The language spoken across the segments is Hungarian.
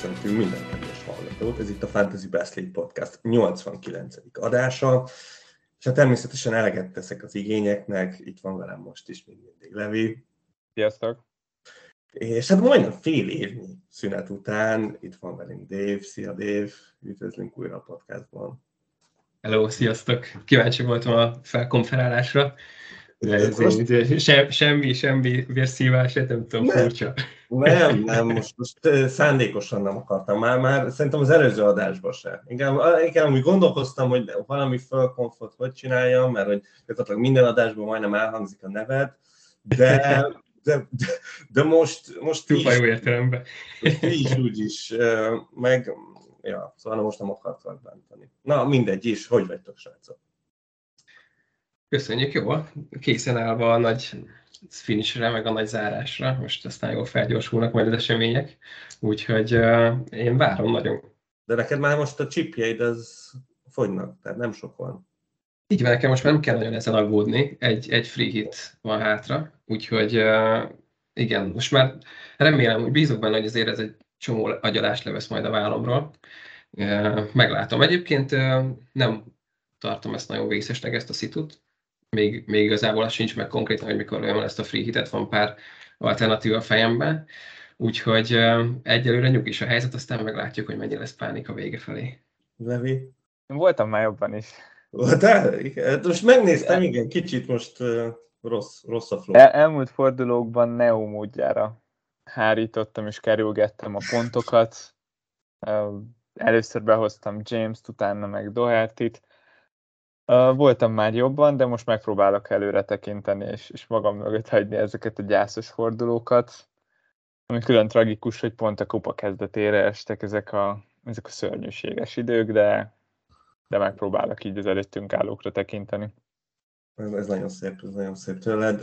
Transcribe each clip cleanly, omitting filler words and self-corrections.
köszöntünk minden kedves hallgatót. Ez itt a Fantasy Best League Podcast 89. adása. És hát természetesen eleget teszek az igényeknek. Itt van velem most is mindig Levi. Sziasztok! És hát majdnem fél évnyi szünet után itt van velünk Dave. Szia Dave! Üdvözlünk újra a podcastban. Hello, sziasztok! Kíváncsi voltam a felkonferálásra. Semmi vérszívás, nem tudom, furcsa. Nem, most szándékosan nem akartam már szerintem az előző adásban sem. Igen, amúgy gondolkoztam, hogy valami fölkonfot hogy csináljam, mert hogy gyakorlatilag minden adásban majdnem elhangzik a neved, de most túl jó értelemben. Így úgyis, meg, ja, szóval most nem akartam bántani. Na, mindegy is, hogy vagytok, srácok? Köszönjük, jól. Készen állva a nagy finishre, meg a nagy zárásra. Most aztán jól felgyorsulnak majd az események. Úgyhogy én várom nagyon. De neked már most a chipjeid az fogynak, tehát nem sok van. Így van, nekem most már nem kell nagyon ezen aggódni. Egy free hit van hátra. Úgyhogy igen, most már remélem, hogy bízok benne, hogy azért ez egy csomó agyalást levesz majd a vállamról. Meglátom. Egyébként nem tartom ezt nagyon vészesnek, ezt a szitut. Még igazából az sincs meg konkrétan, hogy mikor olyan ezt a free hitet, van pár alternatív a fejemben. Úgyhogy egyelőre nyugis a helyzet, aztán meglátjuk, hogy mennyi lesz pánik a vége felé. Levi? Voltam már jobban is. Voltál? Most megnéztem, igen, kicsit most rossz a flow. Elmúlt fordulókban Neo módjára hárítottam és kerülgettem a pontokat. Először behoztam James-t, utána meg Doherty-t. Voltam már jobban, de most megpróbálok előre tekinteni, és magam mögött hagyni ezeket a gyászos fordulókat. Ami külön tragikus, hogy pont a kupa kezdetére estek ezek a szörnyűséges idők, de megpróbálok így az előttünk állókra tekinteni. Ez nagyon szép tőled.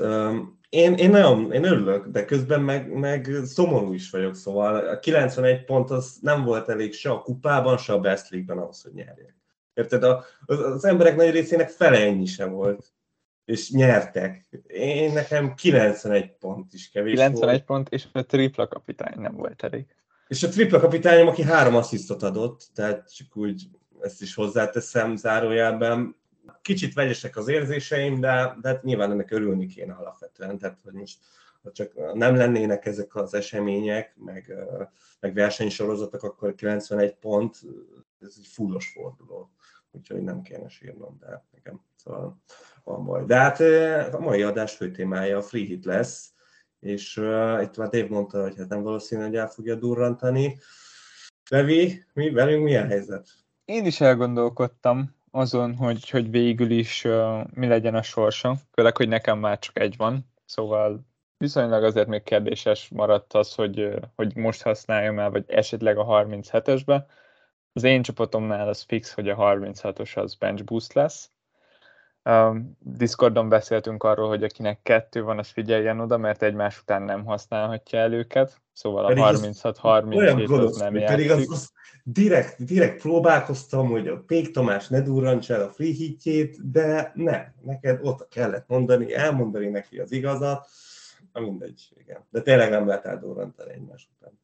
Én örülök, de közben meg szomorú is vagyok, szóval a 91 pont az nem volt elég se a kupában, se a Best League-ben ahhoz, hogy nyerjék. Érted? Az emberek nagy részének fele ennyi sem volt, és nyertek. Nekem 91 pont is kevés 91 volt. Pont, és a tripla kapitány nem volt elég. És a tripla kapitányom, aki 3 asszisztot adott, tehát csak úgy ezt is hozzáteszem zárójelben. Kicsit vegyesek az érzéseim, de hát nyilván ennek örülni kéne alapvetően, tehát hogy most csak nem lennének ezek az események, meg versenysorozatok, akkor 91 pont, ez egy fullos forduló, úgyhogy nem kéne sírnom, de nekem szóval van baj. De hát a mai adás fő témája a free hit lesz, és itt már Dave mondta, hogy hát nem valószínű, hogy el fogja durrantani. Levi, velünk milyen helyzet? Én is elgondolkodtam azon, hogy végül is mi legyen a sorsa, főleg, hogy nekem már csak egy van, szóval viszonylag azért még kérdéses maradt az, hogy most használjam el, vagy esetleg a 37-esbe. Az én csapatomnál az fix, hogy a 36-os az bench boost lesz. Discordon beszéltünk arról, hogy akinek 2 van, az figyeljen oda, mert egymás után nem használhatja el őket. Szóval a 36-37 az nem játszik. Pedig az direkt próbálkoztam, hogy a Pék Tamás ne durrantsa el a free hitjét, de neked ott kellett mondani, elmondani neki az igazat. Na mindegy, igen. De tényleg nem lehet eldurrantani egymás után.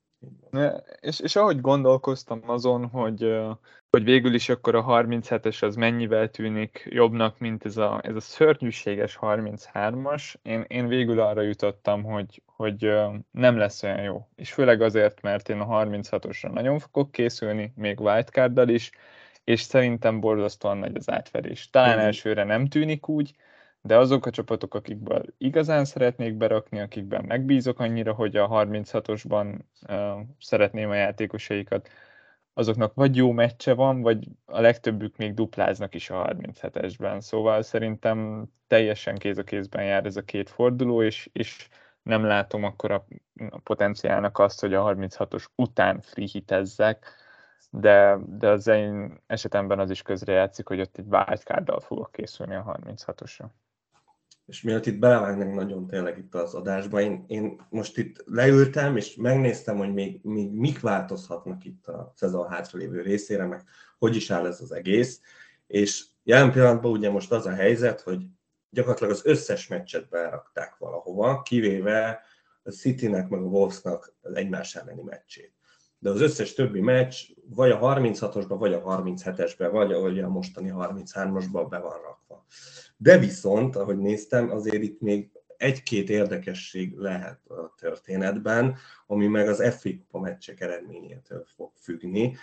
És ahogy gondolkoztam azon, hogy végül is akkor a 37-es az mennyivel tűnik jobbnak, mint ez a szörnyűséges 33-as, én végül arra jutottam, hogy nem lesz olyan jó. És főleg azért, mert én a 36-osra nagyon fogok készülni, még wildcarddal is, és szerintem borzasztóan nagy az átverés. Talán elsőre nem tűnik úgy, de azok a csapatok, akikből igazán szeretnék berakni, akikben megbízok annyira, hogy a 36-osban szeretném a játékosaikat, azoknak vagy jó meccse van, vagy a legtöbbük még dupláznak is a 37-esben. Szóval szerintem teljesen kéz a kézben jár ez a két forduló, és nem látom akkor a potenciálnak azt, hogy a 36-os után free hitezzek, de az én esetemben az is közrejátszik, hogy ott egy wildcarddal fogok készülni a 36-osra. És mielőtt itt belevágnánk nagyon tényleg itt az adásba, én most itt leültem, és megnéztem, hogy még mik változhatnak itt a szezon hátralévő részére, meg hogy is áll ez az egész, és jelen pillanatban ugye most az a helyzet, hogy gyakorlatilag az összes meccset berakták valahova, kivéve a Citynek meg a Wolvesnak az egymás elleni meccsét. de az összes többi meccs vagy a 36-osba, vagy a 37-esbe, vagy ahogy a mostani 33-osba be van rakva. De viszont, ahogy néztem, azért itt még egy-két érdekesség lehet a történetben, ami meg az FA Kupa meccsek eredményétől fog függni,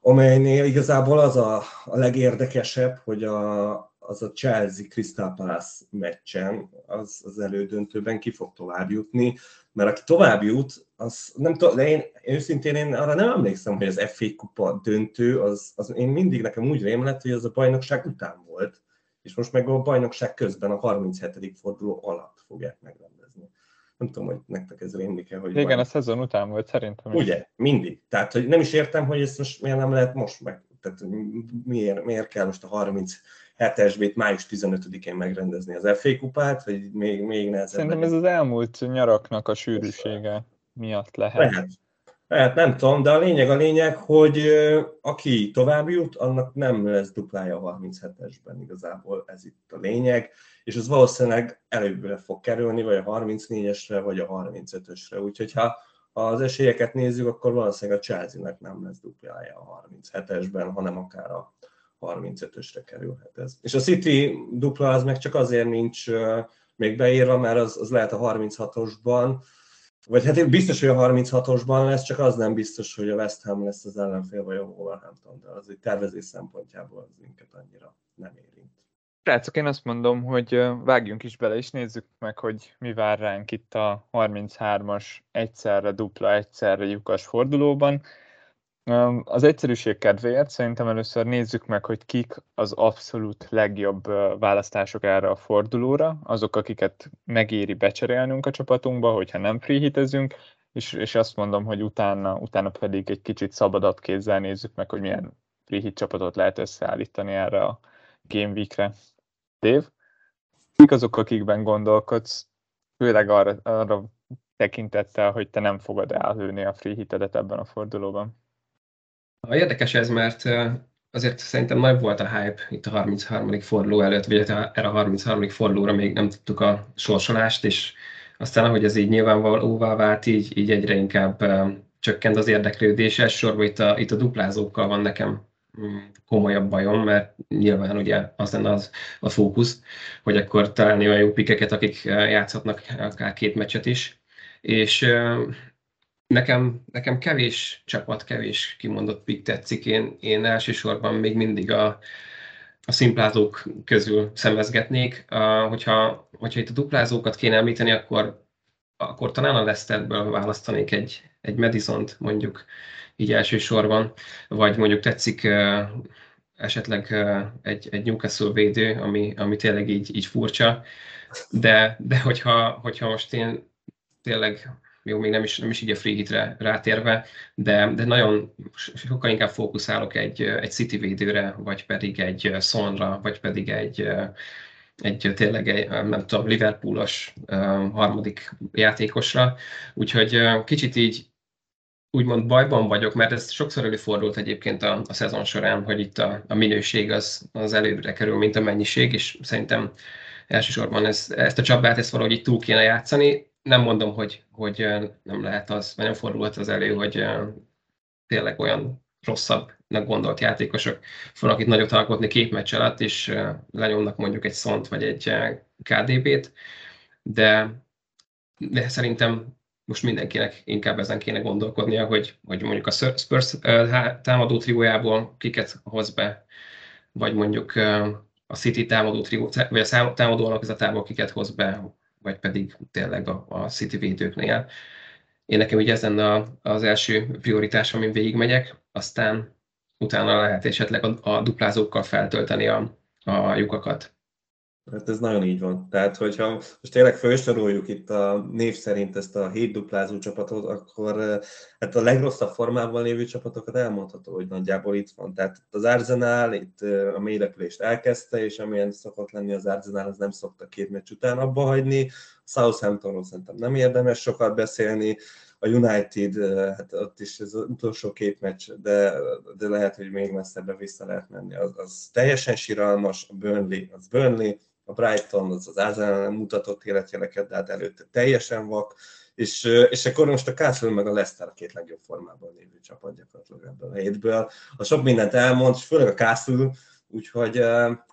amelynél igazából az a legérdekesebb, hogy az a Chelsea Crystal Palace meccsen az elődöntőben ki fog tovább jutni, mert aki tovább jut, az nem tudom, de én őszintén én arra nem emlékszem, hogy az FA Kupa döntő, az én mindig nekem úgy rém lett, hogy az a bajnokság után volt, és most meg a bajnokság közben a 37. forduló alatt fogják megrendezni. Nem tudom, hogy nektek ez rémlik-e, hogy... Igen, a szezon után volt szerintem. Ugye, mindig. Tehát, hogy nem is értem, hogy ezt most miért nem lehet most meg... Tehát, hogy miért kell most a 37-esbét május 15-én megrendezni az FA kupát, hogy még nehezebb... Szerintem ez az elmúlt nyaraknak a sűrűsége miatt lehet. Hát nem tudom, de a lényeg, hogy aki tovább jut, annak nem lesz duplája a 37-esben igazából, ez itt a lényeg, és az valószínűleg előbbre fog kerülni, vagy a 34-esre, vagy a 35-ösre, úgyhogy ha az esélyeket nézzük, akkor valószínűleg a Chelsea-nek nem lesz duplája a 37-esben, hanem akár a 35-ösre kerülhet ez. És a City dupla az meg csak azért nincs még beírva, mert az lehet a 36-osban, vagy hát biztos, hogy a 36-osban lesz, csak az nem biztos, hogy a West Ham lesz az ellenfél, vagy a Wolverhampton, de az egy tervezés szempontjából az minket annyira nem érint. Rácok, én azt mondom, hogy vágjunk is bele, és nézzük meg, hogy mi vár ránk itt a 33-as egyszerre dupla, egyszerre lyukas fordulóban. Az egyszerűség kedvéért szerintem először nézzük meg, hogy kik az abszolút legjobb választások erre a fordulóra, azok, akiket megéri becserélnünk a csapatunkba, hogyha nem free hitezünk, és azt mondom, hogy utána pedig egy kicsit szabadabb kézzel nézzük meg, hogy milyen free hit csapatot lehet összeállítani erre a Game Week-re. Dave, kik azok, akikben gondolkodsz, főleg arra tekintettel, hogy te nem fogod elhőni a free hitedet ebben a fordulóban? Érdekes ez, mert azért szerintem nagy volt a hype itt a 33. forduló előtt, vagy erre a 33. fordulóra még nem tudtuk a sorsolást, és aztán ahogy ez így nyilvánvalóvá vált, így egyre inkább csökkent az érdeklődés. Elsősorban itt a duplázókkal van nekem komolyabb bajom, mert nyilván ugye az lenne az a fókusz, hogy akkor találni olyan jó pikeket, akik játszhatnak akár két meccset is, és... Nekem kevés csapat, kevés kimondott pick tetszik, én elsősorban még mindig a szimplázók közül szemezgetnék. Hogyha itt a duplázókat kéne említeni, akkor talán a Leicesterből választanék egy Madisont mondjuk így elsősorban, vagy mondjuk tetszik esetleg egy Newcastle védő, ami tényleg így furcsa, de hogyha most én tényleg... Jó, még nem is így a free hitre rátérve, de nagyon sokkal inkább fókuszálok egy City védőre, vagy pedig egy Sonra, vagy pedig egy tényleg egy, nem tudom, Liverpoolos harmadik játékosra. Úgyhogy kicsit így úgymond bajban vagyok, mert ez sokszor előfordult egyébként a szezon során, hogy itt a minőség az előbbre kerül, mint a mennyiség, és szerintem elsősorban ezt a csapdát valahogy így túl kéne játszani. Nem mondom, hogy nem lehet az, vagy nem fordulhat az elő, hogy tényleg olyan rosszabbnak gondolt játékosok fognak itt nagyot alkotni két meccs alatt, és lenyomnak mondjuk egy Sont vagy egy KDB-t, de szerintem most mindenkinek inkább ezen kéne gondolkodnia, hogy mondjuk a Spurs támadó triójából kiket hoz be, vagy mondjuk a City támadó trió, vagy a támadó alakzatából kiket hoz be, vagy pedig tényleg a City védőknél. Én nekem ugye ez lenne az első prioritás, amin végigmegyek, aztán utána lehet esetleg a duplázókkal feltölteni a lyukakat. Hát ez nagyon így van. Tehát, hogyha most tényleg felsoroljuk itt a név szerint ezt a 7 duplázó csapatot, akkor hát a legrosszabb formában lévő csapatokat elmondható, hogy nagyjából itt van. Tehát az Arsenal itt a mélyrepülést elkezdte, és amilyen szokott lenni az Arsenal, az nem szokta két meccs után abba hagyni. Southamptonról szerintem nem érdemes sokat beszélni. A United, hát ott is ez az utolsó két meccs, de lehet, hogy még messzebbre vissza lehet menni. Az teljesen siralmas, a Burnley, az Burnley. A Brighton az Arsenal mutatott életjeleket, de hát előtte teljesen vak, és akkor most a Cardiff meg a Leicester a két legjobb formában lévő csapat gyakorlatilag ebből a hétből. A sok mindent elmond, és főleg a Cardiff, úgyhogy,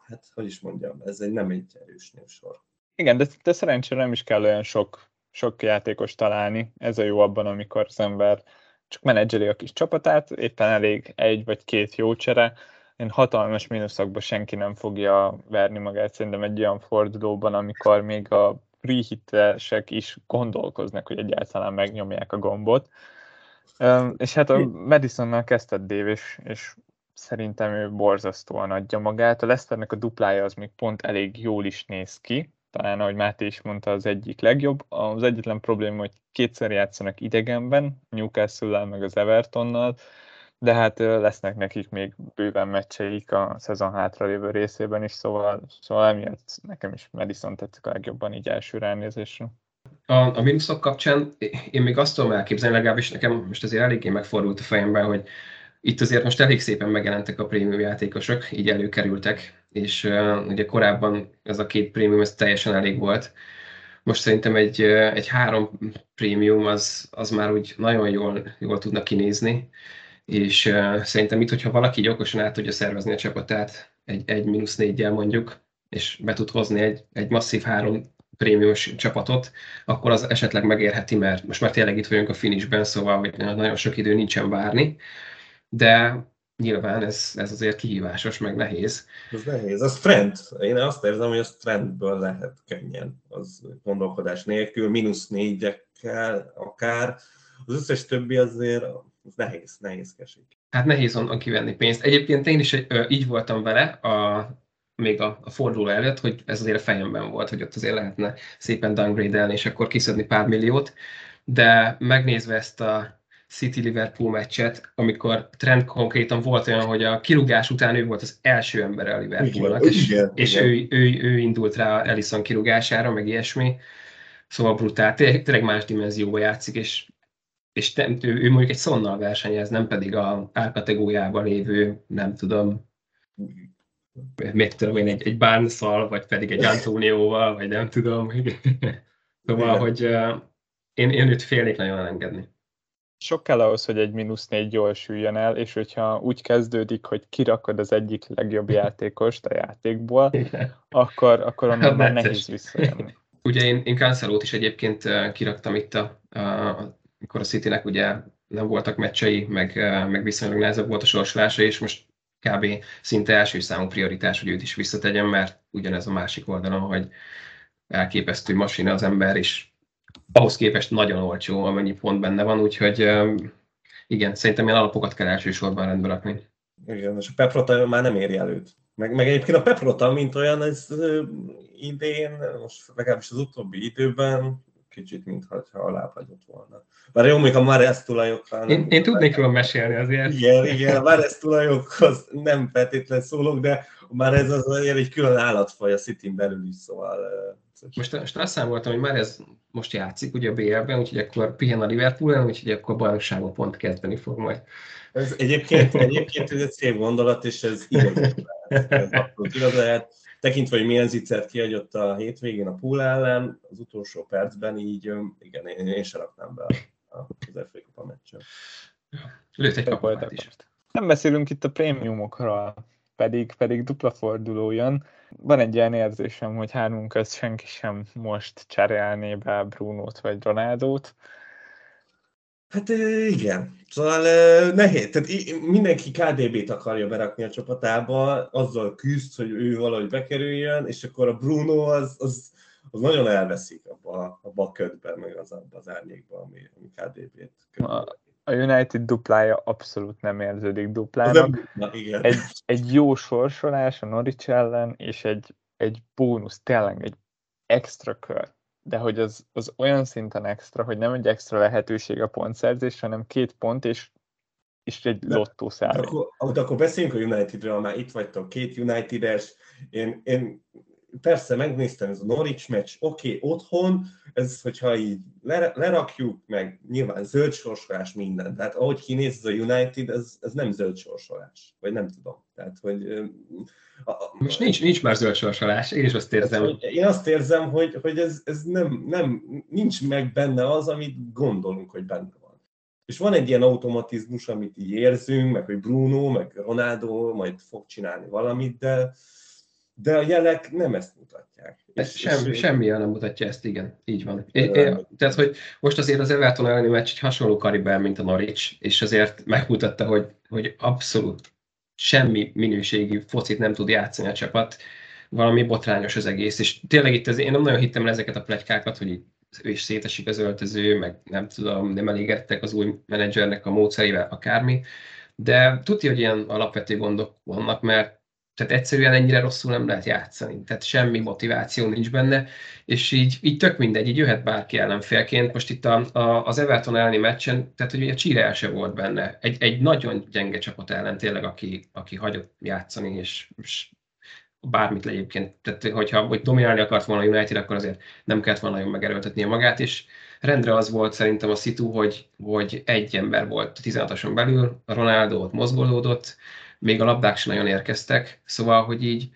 hát hogy is mondjam, ez egy nem egy erős népsor. Igen, de szerencsére nem is kell olyan sok játékos találni, ez a jó abban, amikor az ember csak menedzseli a kis csapatát, éppen elég egy vagy két jó csere. Én hatalmas mínuszokba senki nem fogja verni magát, szerintem egy olyan fordulóban, amikor még a prehitesek is gondolkoznak, hogy egyáltalán megnyomják a gombot. És hát a Madisonnal kezdett Dave, és szerintem ő borzasztóan adja magát. A Leicesternek a duplája az még pont elég jól is néz ki, talán ahogy Máté is mondta, az egyik legjobb. Az egyetlen probléma, hogy kétszer játszanak idegenben, Newcastle-lel meg az Evertonnal, de hát lesznek nekik még bőven meccseik a szezon hátralévő részében is, szóval emiatt nekem is Madison tetszik a legjobban így első ránézésre. A mínuszok kapcsán én még azt tudom elképzelni, legalábbis nekem most azért eléggé megfordult a fejemben, hogy itt azért most elég szépen megjelentek a prémium játékosok, így előkerültek, és ugye korábban ez a két prémium ez teljesen elég volt. Most szerintem egy három prémium az már úgy nagyon jól tudna kinézni, és szerintem itt, hogyha valaki okosan át tudja szervezni a csapatát egy -4-jel mondjuk, és be tud hozni egy masszív három prémiumos csapatot, akkor az esetleg megérheti, mert most már tényleg itt vagyunk a finishben, szóval hogy nagyon sok idő nincsen várni, de nyilván ez azért kihívásos, meg nehéz. Ez nehéz, az trend. Én azt érzem, hogy az trendből lehet könnyen, az gondolkodás nélkül, -4-ekkel akár, az összes többi azért... Ez nehézkesik. Hát nehéz onnan kivenni pénzt. Egyébként én is így voltam vele, még a forduló előtt, hogy ez azért a fejemben volt, hogy ott azért lehetne szépen downgrade-elni, és akkor kiszedni pár milliót. De megnézve ezt a City-Liverpool meccset, amikor trend konkrétan volt olyan, hogy a kirúgás után ő volt az első ember a Liverpoolnak, és igen. Ő indult rá Alisson kirúgására, meg ilyesmi. Szóval brutál, tényleg más dimenzióba játszik, és ő mondjuk egy Sonnal versenyez, nem pedig a A-kategóriában lévő, nem tudom, mit tudom én, egy Barnes-szal, vagy pedig egy Antónióval, vagy nem tudom. Szóval, hogy én őt félnék nagyon elengedni. Sok kell ahhoz, hogy egy -4 jól süljön el, és hogyha úgy kezdődik, hogy kirakod az egyik legjobb játékost a játékból, akkor onnan már nehéz visszajönni. Ugye én Cancelót is egyébként kiraktam itt amikor a Citynek ugye nem voltak meccsei, meg viszonylag nehezebb volt a sorsolása, és most kb. Szinte első számú prioritás, hogy őt is visszategyem, mert ugyanez a másik oldalon, hogy elképesztő masina az ember, és ahhoz képest nagyon olcsó, amennyi pont benne van, úgyhogy igen, szerintem ilyen alapokat kell elsősorban rendbe rakni. Igen, és a Peprota már nem éri előtt. Meg egyébként a Peprota, mint olyan, ez idén, most legalábbis az utóbbi időben, kicsit, mintha alábbhagyott volna. Bár jó, még a Mahrez tulajokra... Én tudnék róla mesélni azért. Igen, a Mahrez tulajokhoz nem feltétlenül szólok, de a Mahrez az azért egy külön állatfaj a Cityn belül is, szóval... Most azt számoltam, hogy Mahrez most játszik ugye a BL-ben, úgyhogy akkor pihen a Liverpool-en, úgyhogy akkor bajnokságon pont kezdeni fog majd. Ez egyébként ez egy szép gondolat, és ez igazán. Ez abszolút igazán. Tekintve, hogy milyen zicert kiadott a hétvégén a Pool ellen, az utolsó percben így, igen, én se raknám be az FA Kupa meccset. Lőtt egy kapoltat is. Nem beszélünk itt a prémiumokról, pedig dupla forduló jön. Van egy ilyen érzésem, hogy hármunk közt senki sem most cserélné be Brunót vagy Ronaldót. Hát igen, szóval nehéz, tehát mindenki KDB-t akarja berakni a csapatába, azzal küzd, hogy ő valahogy bekerüljön, és akkor a Bruno az nagyon elveszik abba a ködben, meg abba az árnyékban, ami KDB-t ködben. A United duplája abszolút nem érződik duplának. Igen. Egy jó sorsolás a Norwich ellen, és egy bónusz, tényleg egy extra kör. De hogy az olyan szinten extra, hogy nem egy extra lehetőség a pontszerzés, hanem két pont és egy lottószám. De akkor beszéljünk a Unitedről, már itt vagytok, két United-es. Én persze megnéztem, ez a Norwich meccs, oké, otthon, ez, hogyha így lerakjuk, meg nyilván zöld sorsolás minden, tehát ahogy kinéz ez a United, ez nem zöld sorsolás, vagy nem tudom, tehát, hogy... Most nincs már zöld sorsolás, én is azt érzem. Én azt érzem, hogy ez nem, nincs meg benne az, amit gondolunk, hogy benne van. És van egy ilyen automatizmus, amit így érzünk, meg hogy Bruno, meg Ronaldo majd fog csinálni valamit, de a jelek nem ezt mutatják. Semmilyen nem mutatja ezt, igen, így van. Tehát, hogy most azért az Everton elleni meccs egy hasonló kaliber, mint a Norwich, és azért megmutatta, hogy abszolút semmi minőségi focit nem tud játszani a csapat, valami botrányos az egész, és tényleg itt én nem nagyon hittem el ezeket a pletykákat, hogy és szétesik az öltöző, meg nem tudom, nem elégedtek az új menedzsernek a módszerével, akármi, de tudja, hogy ilyen alapvető gondok vannak, mert tehát egyszerűen ennyire rosszul nem lehet játszani, tehát semmi motiváció nincs benne, és így tök mindegy, így jöhet bárki ellenfélként. Most itt az Everton elleni meccsen, tehát hogy a Csire el se volt benne, egy nagyon gyenge csapat ellen tényleg, aki hagyott játszani, és bármit egyébként, tehát hogyha dominálni akart volna a United, akkor azért nem kellett volna nagyon megerőltetnie magát, és rendre az volt szerintem a szitu, hogy egy ember volt 16-ason belül, Ronaldo ott mozgolódott, még a labdák sem nagyon érkeztek, szóval, hogy így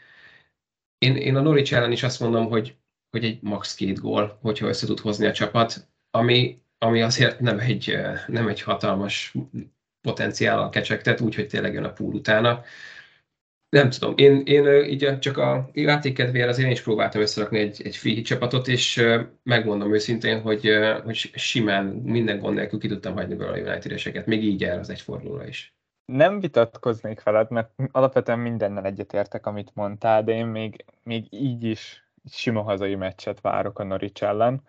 én a Norwich ellen is azt mondom, hogy egy max 2 gól, hogyha össze tud hozni a csapat, ami azért nem egy hatalmas potenciállal kecsegtet, úgyhogy tényleg jön a pool utána. Nem tudom, én így csak a játékkedvére azért én is próbáltam összerakni egy free hit csapatot, és megmondom őszintén, hogy simán minden gond nélkül ki tudtam hagyni belőle a United-eseket, még így el az egyfordulóra is. Nem vitatkoznék veled, mert alapvetően mindennel egyetértek, amit mondtál, de én még így is sima hazai meccset várok a Norwich ellen,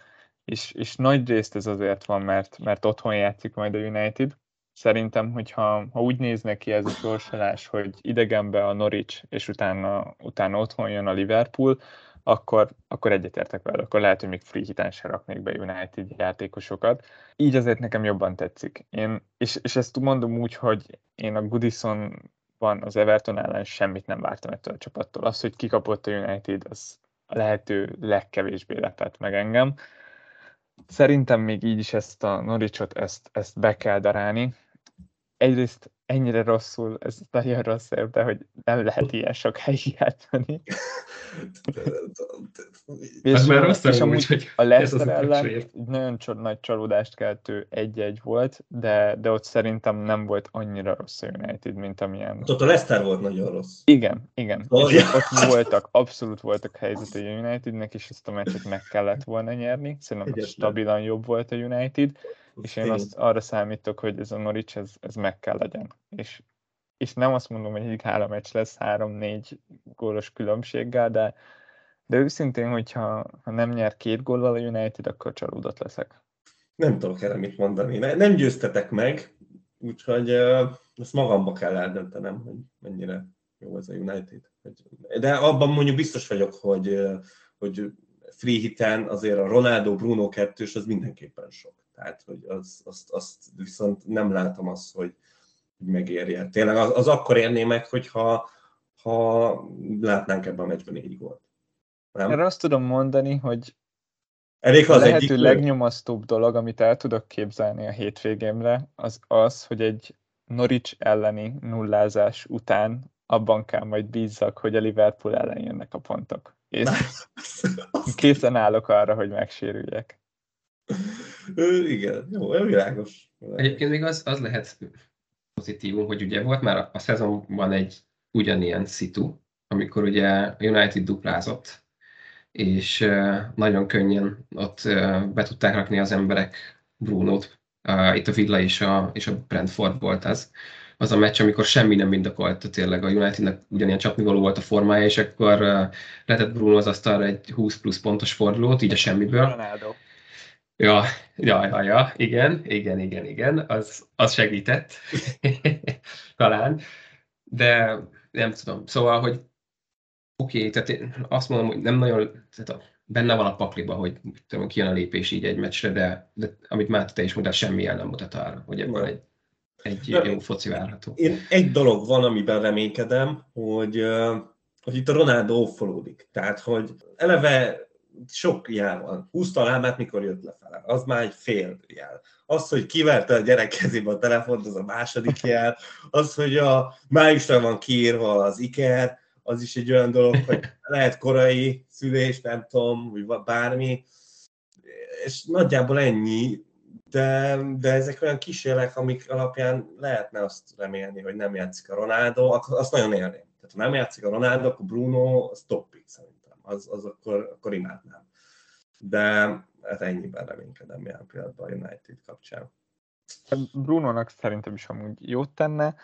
és nagy részt ez azért van, mert otthon játszik majd a United. Szerintem, hogyha úgy néz neki ez a sorsolás, hogy idegenben a Norwich, és utána otthon jön a Liverpool, akkor egyetértek vele, akkor lehet, hogy még free hiten se raknék be United játékosokat. Így azért nekem jobban tetszik. És ezt mondom úgy, hogy én a Goodisonban az Everton ellen semmit nem vártam ettől a csapattól. Az, hogy kikapott a United, az a lehető legkevésbé lepett meg engem. Szerintem még így is ezt a Norwichot, ezt be kell darálni. Egyrészt ennyire rosszul, ez nagyon rossz ér, de hogy nem lehet ilyen sok helyi játszani. Ez már rossz, hogy a Leicester ellen nagyon nagy csalódást keltő 1-1 volt, de ott szerintem nem volt annyira rossz a United, mint amilyen... Ott a Leicester volt nagyon rossz. Igen. Ott abszolút voltak helyzetei a Unitednek, és ezt a meccset meg kellett volna nyerni. Szerintem ott stabilan jobb volt a United. És én arra számítok, hogy ez a Norwich, ez meg kell legyen. És nem azt mondom, hogy egyik hála meccs lesz 3-4 gólos különbséggel, de őszintén, hogyha nem nyer 2 góllal a United, akkor csalódott leszek. Nem tudok erre mit mondani. Nem győztetek meg, úgyhogy ezt magamba kell eldöntenem, hogy mennyire jó ez a United. De abban mondjuk biztos vagyok, hogy free hiten azért a Ronaldo-Bruno 2-ös az mindenképpen sok. Tehát, hogy azt viszont nem látom azt, hogy megérje. Tényleg az akkor érné meg, hogyha látnánk ebben a meccsben 4 gólt. Erre azt tudom mondani, hogy elég a lehető legnyomasztóbb dolog, amit el tudok képzelni a hétvégémre, az, hogy egy Norwich elleni nullázás után abban kell majd bízzak, hogy a Liverpool ellen jönnek a pontok. Készen állok arra, hogy megsérüljek. Igen, jó, világos. Egyébként még az lehet pozitívum, hogy ugye volt már a szezonban egy ugyanilyen szitu, amikor ugye a United duplázott, és nagyon könnyen ott be tudták rakni az emberek Brunót. Itt a Villa és a Brentford volt az a meccs, amikor semmi nem indokolt, tényleg a Unitednek ugyanilyen csapnivaló volt a formája, és akkor letett Bruno az asztalra egy 20 plusz pontos fordulót, így a semmiből. Ronaldo. Ja, igen, az segített, talán, de nem tudom, szóval, hogy oké, tehát én azt mondom, hogy nem nagyon, tehát benne van a pakliba, hogy tudom, kijön a lépés így egy meccsre, de amit már te is mondtál, semmi el nem mutat arra, hogy ebben egy jó foci várható. Én egy dolog van, amiben reménykedem, hogy hogy itt a Ronaldo offolódik. Tehát, hogy eleve sok jel van. Húzta a lábát, mikor jött lefele. Az már egy fél jel. Az, hogy kiverte a gyerek kezébe a telefont, az a második jel. Az, hogy a májusra van kiírva az iker, az is egy olyan dolog, hogy lehet korai szülés, nem tudom, vagy bármi. És nagyjából ennyi, de ezek olyan kis jelek, amik alapján lehetne azt remélni, hogy nem játszik a Ronaldo, akkor azt nagyon élném. Tehát ha nem játszik a Ronaldo, akkor Bruno, az toppik szerintem. Az akkor imádnám. De hát ennyiben reménykedem jelen pillanatban a United kapcsán. Brunónak szerintem is amúgy jót tenne.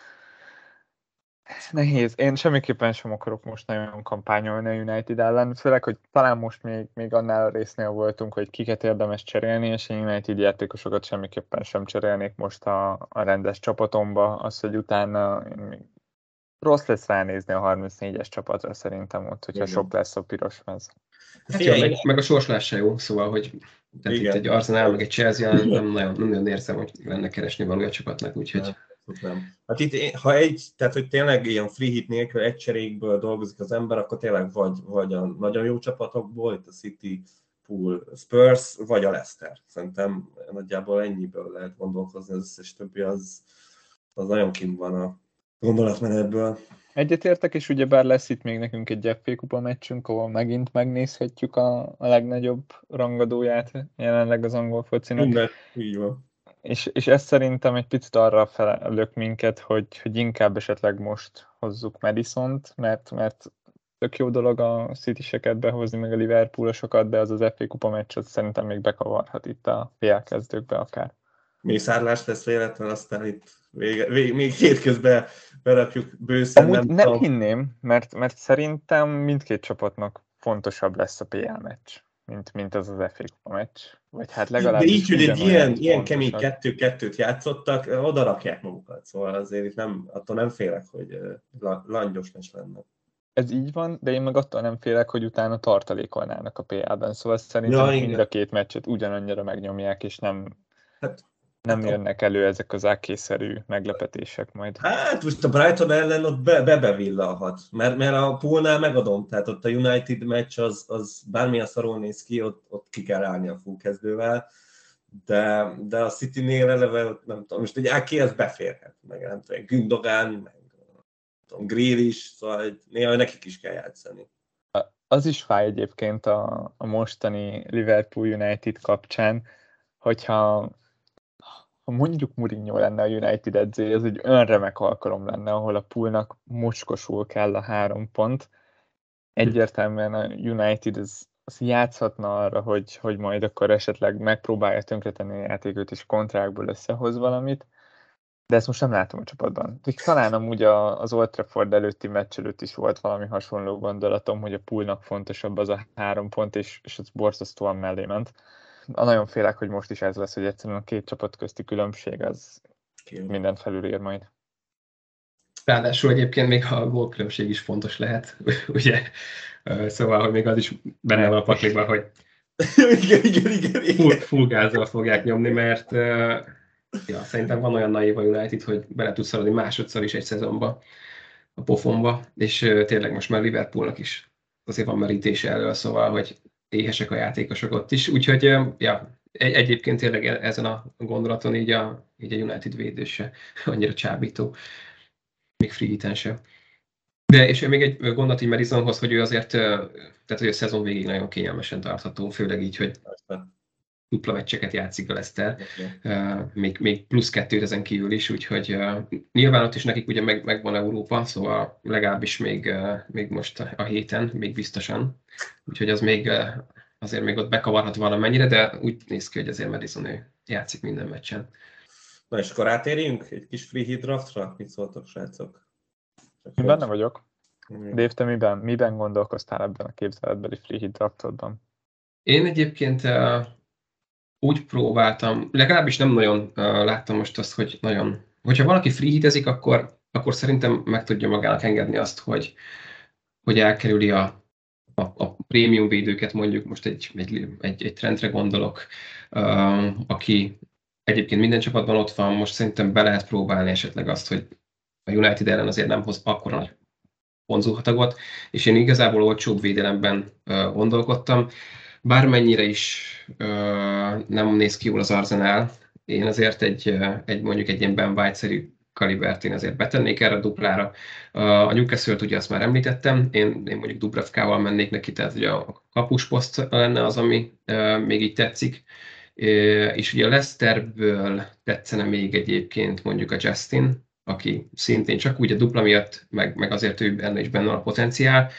Nehéz. Én semmiképpen sem akarok most nagyon kampányolni a United ellen, főleg, hogy talán most még annál a résznél voltunk, hogy kiket érdemes cserélni, és a United játékosokat semmiképpen sem cserélnék most a rendes csapatomba. Az, hogy utána rossz lesz ránézni a 34-es csapatra szerintem ott, hogyha sok lesz a piros mez. Hát jó, meg a sorsolás se jó, szóval, hogy tehát itt egy Arsenal, meg egy Chelsea, nem nagyon érzem, hogy lenne keresni való a csapatnak, úgyhogy... Nem. Hát itt, ha egy, tehát hogy tényleg ilyen free hit nélkül egy cserékből dolgozik az ember, akkor tényleg vagy a nagyon jó csapatokból, itt a City, Pool, Spurs, vagy a Leicester. Szerintem nagyjából ennyiből lehet gondolkozni, az összes többi az nagyon kint van a gondolatmenetből. Egyetértek, és ugyebár lesz itt még nekünk egy FA Kupa meccsünk, ahol megint megnézhetjük a legnagyobb rangadóját jelenleg az angol focinak. Minden, így van. És ez szerintem egy picit arra felelök minket, hogy inkább esetleg most hozzuk Madisont, mert tök jó dolog a City-seket behozni, meg a Liverpoolosokat, de az FA Kupa meccs szerintem még bekavarhat itt a VL kezdőkbe akár. Mészárlás lesz véletlen, aztán itt még hétközben berakjuk bőszen. Amúgy nem hinném, mert szerintem mindkét csapatnak fontosabb lesz a PL meccs. Mint az FA Kupa meccs. Vagy hát legalábbis... De így, hogy egy ilyen kemény 2-2-t játszottak, oda rakják magukat, szóval azért itt attól nem félek, hogy langyos meccs lenne. Ez így van, de én meg attól nem félek, hogy utána tartalékolnának a PL-ben, szóval szerintem mind a két meccset ugyanannyira megnyomják, és nem jönnek elő ezek az AK-szerű meglepetések majd. Hát most a Brighton ellen ott bebevillahad, mert a Poolnál megadom, tehát ott a United meccs az bármilyen szarul néz ki, ott ki kell állni a fúkezdővel, de a Citynél eleve, nem tudom, most egy AK az beférhet, meg nem tudom, Gündogan, meg Grill is, szóval néha nekik is kell játszani. Az is fáj egyébként a mostani Liverpool United kapcsán, hogyha ha mondjuk Mourinho lenne a United edzője, ez egy önremek alkalom lenne, ahol a Poolnak mocskosul kell a 3 pont. Egyértelműen a United az játszhatna arra, hogy majd akkor esetleg megpróbálja tönkretenni a játékot, és kontrákból összehoz valamit, de ezt most nem látom a csapatban. Talán amúgy az Old Trafford előtti meccs előtt is volt valami hasonló gondolatom, hogy a Poolnak fontosabb az a 3 pont, és az borzasztóan mellé ment. Nagyon félek, hogy most is ez lesz, hogy egyszerűen a két csapat közti különbség az mindent felülír majd. Ráadásul egyébként még a gólkülönbség is fontos lehet, ugye? Szóval, hogy még az is benne van a pakliban, hogy full gázzal fogják nyomni, mert szerintem van olyan naív a United, hogy bele tudsz szaladni másodszor is egy szezonba, a pofonba, és tényleg most már Liverpoolnak is azért van merítése elől, szóval, hogy éhesek a játékosok ott is, úgyhogy ja, egyébként tényleg ezen a gondolaton így a United védő se annyira csábító, még free hiten se. De és még egy gondolat így Madisonhoz, hogy ő azért, tehát hogy a szezon végig nagyon kényelmesen tartható, főleg így, hogy dupla meccseket játszik a Leicester, még plusz 2 ezen kívül is, úgyhogy nyilván ott is nekik ugye megvan Európa, szóval legalábbis még most a héten, még biztosan, úgyhogy az még azért még ott bekavarhat valamennyire, de úgy néz ki, hogy azért Madison ő játszik minden meccsen. Na és akkor átérjünk egy kis free hit draftra? Mit szóltok, srácok? Én benne vagyok. Dave, te miben gondolkoztál ebben a képzeletbeli free hit draftodban? Én egyébként úgy próbáltam, legalábbis nem nagyon láttam most azt, hogy nagyon... Hogyha valaki free hitezik, akkor szerintem meg tudja magának engedni azt, hogy elkerüli a prémium védőket, mondjuk most egy trendre gondolok, aki egyébként minden csapatban ott van, most szerintem be lehet próbálni esetleg azt, hogy a United ellen azért nem hoz akkora nagy vonzóhatagot, és én igazából olcsóbb védelemben gondolkodtam. Bármennyire is nem néz ki jól az Arsenal, én azért mondjuk egy ilyen Ben White-szerű kalibert én azért betennék erre a duplára. A Newcastle-t ugye azt már említettem, én mondjuk Dubravkával mennék neki, tehát ugye a kapusposzt lenne az, ami még így tetszik. És ugye a Leicesterből tetszene még egyébként mondjuk a Justin, aki szintén csak úgy a dupla miatt, meg azért ő benne is benne a potenciál.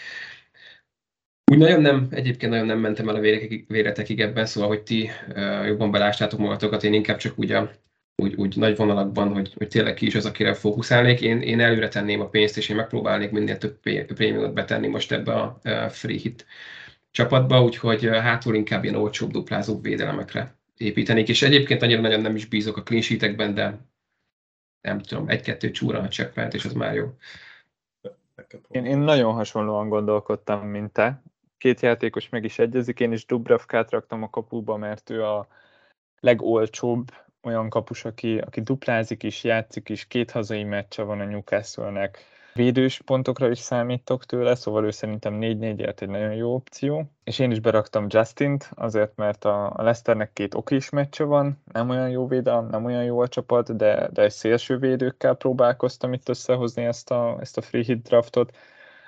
Úgy egyébként nagyon nem mentem el a véretekig ebben, szóval, hogy ti jobban belástátok magatokat, én inkább csak úgy nagy vonalakban, hogy tényleg ki is az, akire fókuszálnék. Én előre tenném a pénzt, és én megpróbálnék minél több prémiumot betenni most ebbe a free hit csapatba, úgyhogy hátul inkább ilyen olcsóbb, duplázóbb védelemekre építenék. És egyébként annyira nagyon nem is bízok a clean sheetekben, de nem tudom, egy-kettő csúran a cseppelt, és az már jó. Én nagyon hasonlóan gondolkodtam, mint te. Két játékos meg is egyezik, én is Dubravkát raktam a kapuba, mert ő a legolcsóbb olyan kapus, aki duplázik is, játszik is, két hazai meccse van a Newcastle-nek. Védős pontokra is számítok tőle, szóval ő szerintem 4-4-ért egy nagyon jó opció. És én is beraktam Justint, azért mert a Leicesternek két okés meccse van, nem olyan jó védelem, nem olyan jó a csapat, de egy szélső védőkkel próbálkoztam itt összehozni ezt a free hit draftot.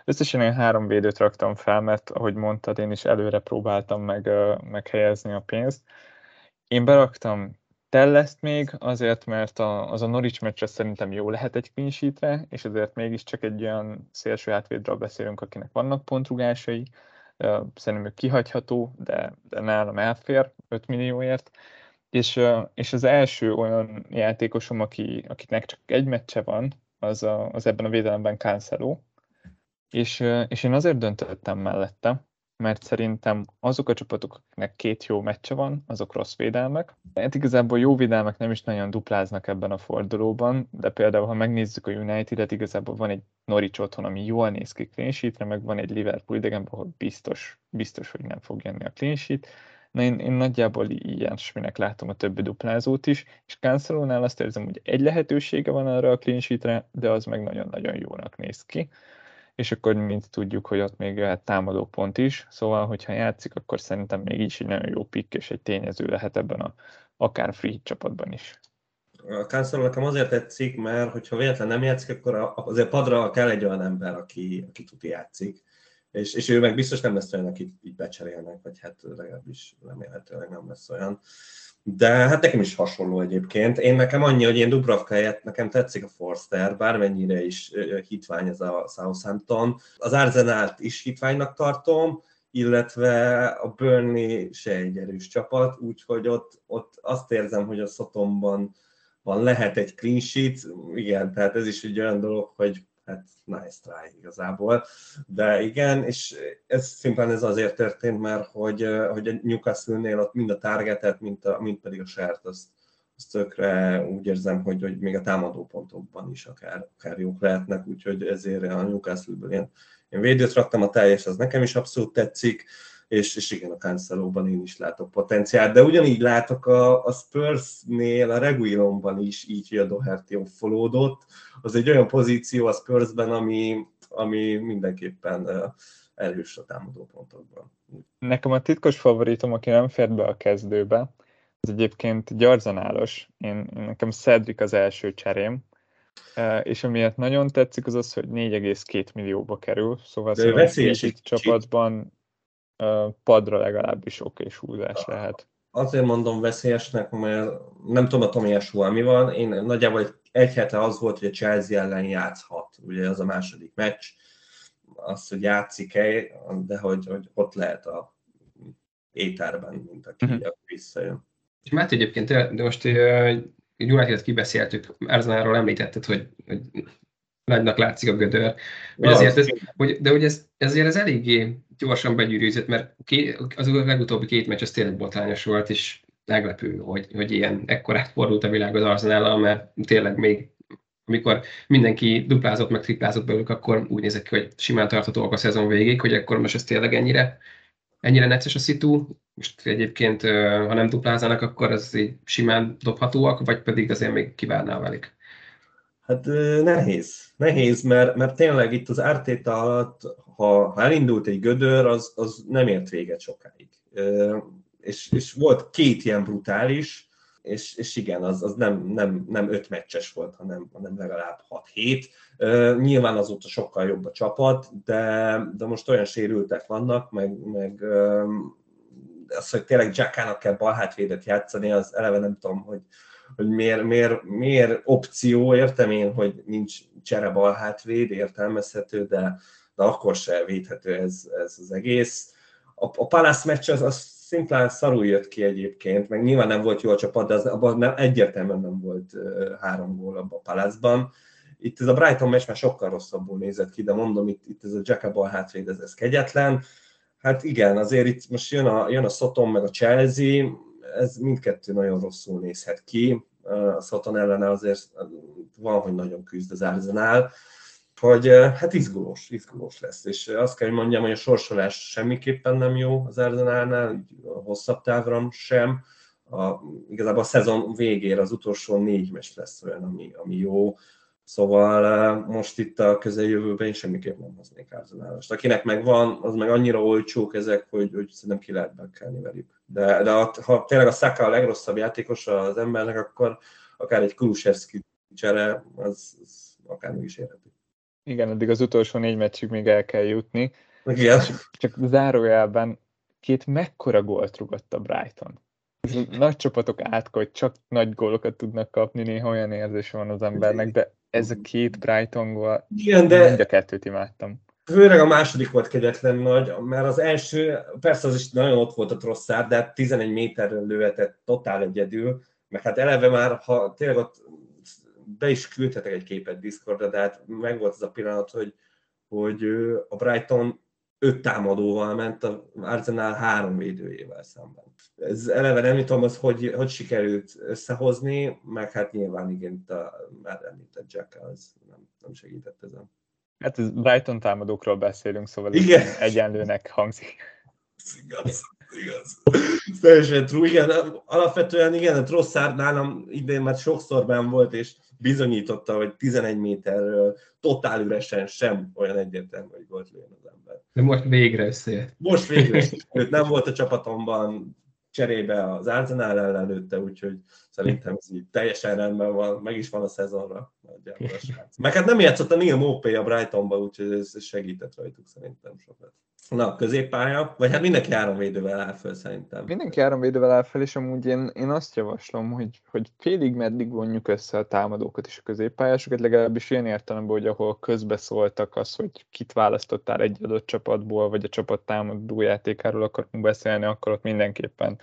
Összesen én 3 védőt raktam fel, mert ahogy mondtad, én is előre próbáltam meghelyezni a pénzt. Én beraktam Tellest még, azért, mert az a Norwich meccsre szerintem jó lehet egy clean sheetre, és ezért mégiscsak egy olyan szélső hátvédről beszélünk, akinek vannak pontrugásai. Szerintem ő kihagyható, de nálam elfér 5 millióért. És az első olyan játékosom, akinek csak egy meccse van, az ebben a védelemben Cancelo. És én azért döntöttem mellette, mert szerintem azok a csapatok, akiknek 2 jó meccse van, azok rossz védelmek. Hát igazából jó védelmek nem is nagyon dupláznak ebben a fordulóban, de például, ha megnézzük a United-et, igazából van egy Norwich otthon, ami jól néz ki clean sheetre, meg van egy Liverpool idegenben, ahol biztos, hogy nem fog jönni a clean sheet. Na én nagyjából ilyesminek látom a többi duplázót is, és Cancelónál azt érzem, hogy egy lehetősége van arra a clean sheetre, de az meg nagyon-nagyon jónak néz ki. És akkor mint tudjuk, hogy ott még jöhet támadó pont is, szóval, hogyha játszik, akkor szerintem még így is egy nagyon jó pick és egy tényező lehet ebben akár free hit csapatban is. A Cancelo nekem azért tetszik, mert hogyha véletlen nem játszik, akkor azért padra kell egy olyan ember, aki tuti játszik, és ő meg biztos nem lesz olyan, akit így becserélnek, vagy hát legalábbis remélhetőleg nem lesz olyan. De hát nekem is hasonló egyébként. Nekem annyi, hogy én Dubravka helyett nekem tetszik a Forster, bármennyire is hitvány ez a Southampton. Az Arsenalt is hitványnak tartom, illetve a Burnley se egy erős csapat, úgyhogy ott azt érzem, hogy a Southamptonban van lehet egy clean sheet. Igen, tehát ez is egy olyan dolog, hogy hát nice try igazából, de igen, és ez szimplán ez azért történt, mert hogy a Newcastle-nél ott mind a targetet, mind pedig a share-t, azt tökre úgy érzem, hogy még a támadópontokban is akár jók lehetnek, úgyhogy ezért a Newcastle-ből én védőt raktam, a teljes, az nekem is abszolút tetszik, és igen, a Cancelóban én is látok potenciált, de ugyanígy látok a Spurs-nél, a Reguilónban is, így, hogy a Doherty offolódott. Az egy olyan pozíció a Spurs-ben, ami mindenképpen erős a támadópontokban. Nekem a titkos favoritom, aki nem fért be a kezdőbe, az egyébként Arsenalos. Nekem Cedric az első cserém, és amiért nagyon tetszik, az az, hogy 4,2 millióba kerül, szóval de veszélyes egy csapatban padra legalábbis okés húzás lehet. Azért mondom veszélyesnek, mert nem tudom a Tomiásúval mi van, én nagyjából egy hete az volt, hogy a Chelsea ellen játszhat, ugye az a második meccs, az, hogy játszik-e, de hogy ott lehet a étterben, mint aki visszajön. És Máté, egyébként de most egy United-et kibeszéltük, Arsenalról említetted, hogy nagynak látszik a gödör, ezért ez eléggé gyorsan begyűrűzött, mert az legutóbbi 2 meccs az tényleg botrányos volt, és meglepő, hogy ilyen ekkorát fordult a világ az Arsenállal, mert tényleg még amikor mindenki duplázott, meg triplázott belőlük, akkor úgy nézett ki, hogy simán tarthatóak a szezon végig, hogy akkor most ez tényleg ennyire necces a szitu. Most egyébként, ha nem duplázanak, akkor az így simán dobhatóak, vagy pedig azért még kivárná velük. Hát nehéz, mert tényleg itt az Arteta alatt, ha elindult egy gödör, az nem ért véget sokáig. És volt két ilyen brutális, és igen, az nem 5 meccses volt, hanem legalább 6-7. Nyilván azóta sokkal jobb a csapat, de most olyan sérültek vannak, meg az, hogy tényleg Xhakának kell balhátvédet játszani, az eleve nem tudom, hogy miért opció, értem én, hogy nincs csere balhátvéd, értelmezhető, de akkor se védhető ez az egész. A Palace meccs az szimplán szarul jött ki egyébként, meg nyilván nem volt jó a csapat, de abban egyértelműen nem volt 3 gól abban a Palace-ban. Itt ez a Brighton meccs már sokkal rosszabbul nézett ki, de mondom, itt ez a Xhaka balhátvéd, ez kegyetlen. Hát igen, azért itt most jön a Soton meg a Chelsea, ez mindkettő nagyon rosszul nézhet ki. A Soton ellene azért van, hogy nagyon küzd az Arsenal, hogy hát izgulós lesz. És azt kell, hogy mondjam, hogy a sorsolás semmiképpen nem jó az Arsenalnál, hosszabb távra sem. Igazából a szezon végére az utolsó 4 meccs lesz olyan, ami jó. Szóval most itt a közeljövőben én semmiképp nem hoznék Arsenalást. Akinek meg van, az meg annyira olcsók ezek, hogy szerintem ki lehet bekelni velük. De ha tényleg a Saka a legrosszabb játékosa az embernek, akkor akár egy Kulusevski csere, az akár meg is érhető. Igen, addig az utolsó 4 meccsig még el kell jutni. Igen. Csak zárójában két mekkora gólt rugott a Brighton. Nagy csapatok átkogy, csak nagy gólokat tudnak kapni, néha olyan érzés van az embernek, de ez a két Brighton gól, mind a kettőt imádtam. Főleg a második volt kegyetlen nagy, mert az első, persze az is nagyon ott volt a Trossard, de 11 méterről lőhetett totál egyedül, meg hát eleve már, ha tényleg ott be is küldhetek egy képet Discordra, de hát meg volt az a pillanat, hogy a Brighton 5 támadóval ment, az Arsenal 3 védőjével szemben. Ez eleve nem tudom, az hogy sikerült összehozni, meg hát nyilván igen, már említett Xhaka, az nem segített ezen. Hát ez Brighton támadókról beszélünk, szóval igen. Egyenlőnek hangzik. Ez igaz. Teljesen true, igen. Alapvetően igen, a Trossard nálam idén már sokszor benn volt, és bizonyította, hogy 11 méterről totál üresen sem olyan egyértelmű, hogy volt lőn az ember. De most végre összejött. Őt nem volt a csapatomban, cserébe az Arsenal ellen lőtte, úgyhogy szerintem ez így teljesen rendben van, meg is van a szezonra. Meg hát nem játszott a Neal Maupay a Brightonba, úgyhogy ez segített rajtuk szerintem sokat. Na, középpálya, vagy hát mindenki 3 védővel áll fel szerintem. Mindenki 3 védővel áll fel, és amúgy én azt javaslom, hogy félig meddig vonjuk össze a támadókat és a középpályásokat, legalábbis ilyen értelemben, hogy ahol közbeszóltak az, hogy kit választottál egy adott csapatból, vagy a csapat támadójátékáról akarunk beszélni, akkor ott mindenképpen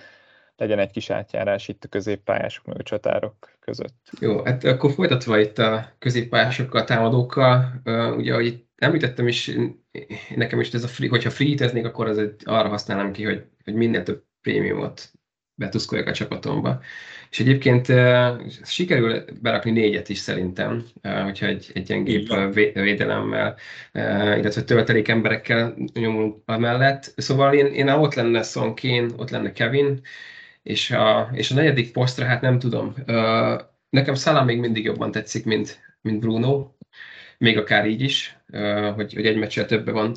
legyen egy kis átjárás itt a középpályások meg a csatárok között. Jó, hát akkor folytatva itt a középpályásokkal, támadókkal, ugye, ahogy itt említettem is, nekem is ez a free, hogyha free-teznék, akkor arra használnám ki, hogy minél több prémiumot betuszkoljak a csapatomba. És egyébként sikerül berakni 4-et is szerintem, hogyha egy gyengébb védelemmel, illetve töltelék emberekkel nyomulunk amellett. Szóval én ott lenne Son, Kane, ott lenne Kevin, és a 4. posztra, hát nem tudom. Nekem Salah még mindig jobban tetszik, mint Bruno. Még akár így is, hogy egy meccsel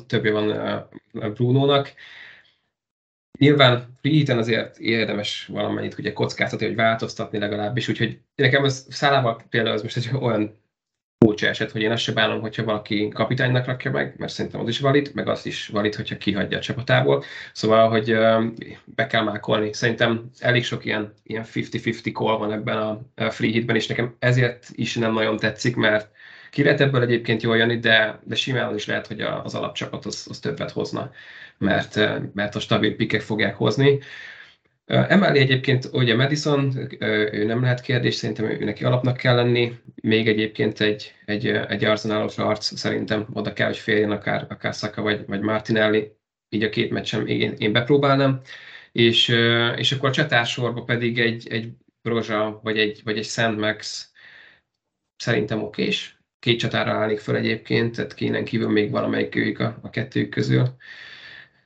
többje van Brunónak. Nyilván free-hiten azért érdemes valamennyit ugye kockáztatni, hogy változtatni legalábbis, úgyhogy nekem ez Salahval például ez most egy olyan furcsa eset, hogy én azt se bánom, hogyha valaki kapitánynak rakja meg, mert szerintem az is valid, meg az is valid, hogyha kihagyja a csapatából. Szóval, hogy be kell mákolni. Szerintem elég sok ilyen 50-50 call van ebben a free-hitben, és nekem ezért is nem nagyon tetszik, mert ki lehet ebből egyébként jól jönni, de simán az is lehet, hogy az alapcsapat az többet hozna, mert a stabil pikek fogják hozni. Emellé egyébként ugye Madison, ő nem lehet kérdés, szerintem ő neki alapnak kell lenni, még egyébként egy Arsenalos arc szerintem oda kell, hogy férjen akár Saka vagy Martinelli, így a két meccsem én bepróbálnám, és akkor a csatársorba pedig egy Brozsa vagy egy Saint-Max szerintem okés. 2 csatára állnék föl egyébként, tehát Kénen kívül még valamelyikőjük a kettőjük közül.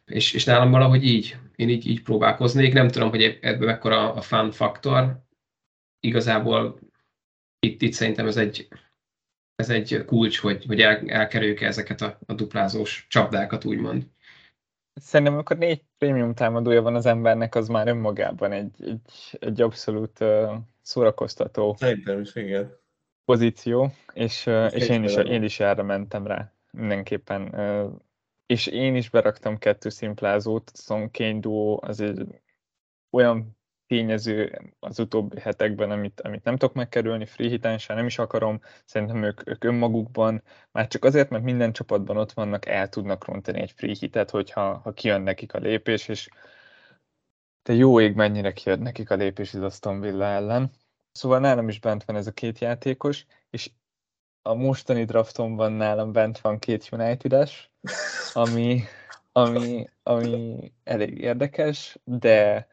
És nálam valahogy így, én így próbálkoznék. Nem tudom, hogy ebből mekkora a fun faktor. Igazából itt szerintem ez egy ez egy kulcs, hogy elkerüljük ezeket a duplázós csapdákat, úgymond. Szerintem amikor 4 prémium támadója van az embernek, az már önmagában egy abszolút szórakoztató pozíció, és én is erre mentem rá mindenképpen. És én is beraktam 2 szimplázót, szóval Kane duó az egy olyan tényező az utóbbi hetekben, amit nem tudok megkerülni, free hiten sem, nem is akarom, szerintem ők önmagukban, már csak azért, mert minden csapatban ott vannak, el tudnak rontani egy free hitet, hogyha kijön nekik a lépés, és te jó ég mennyire kijön nekik a lépés az Aston Villa ellen. Szóval nálam is bent van ez a 2 játékos, és a mostani draftomban nálam bent van 2 United-es, ami elég érdekes, de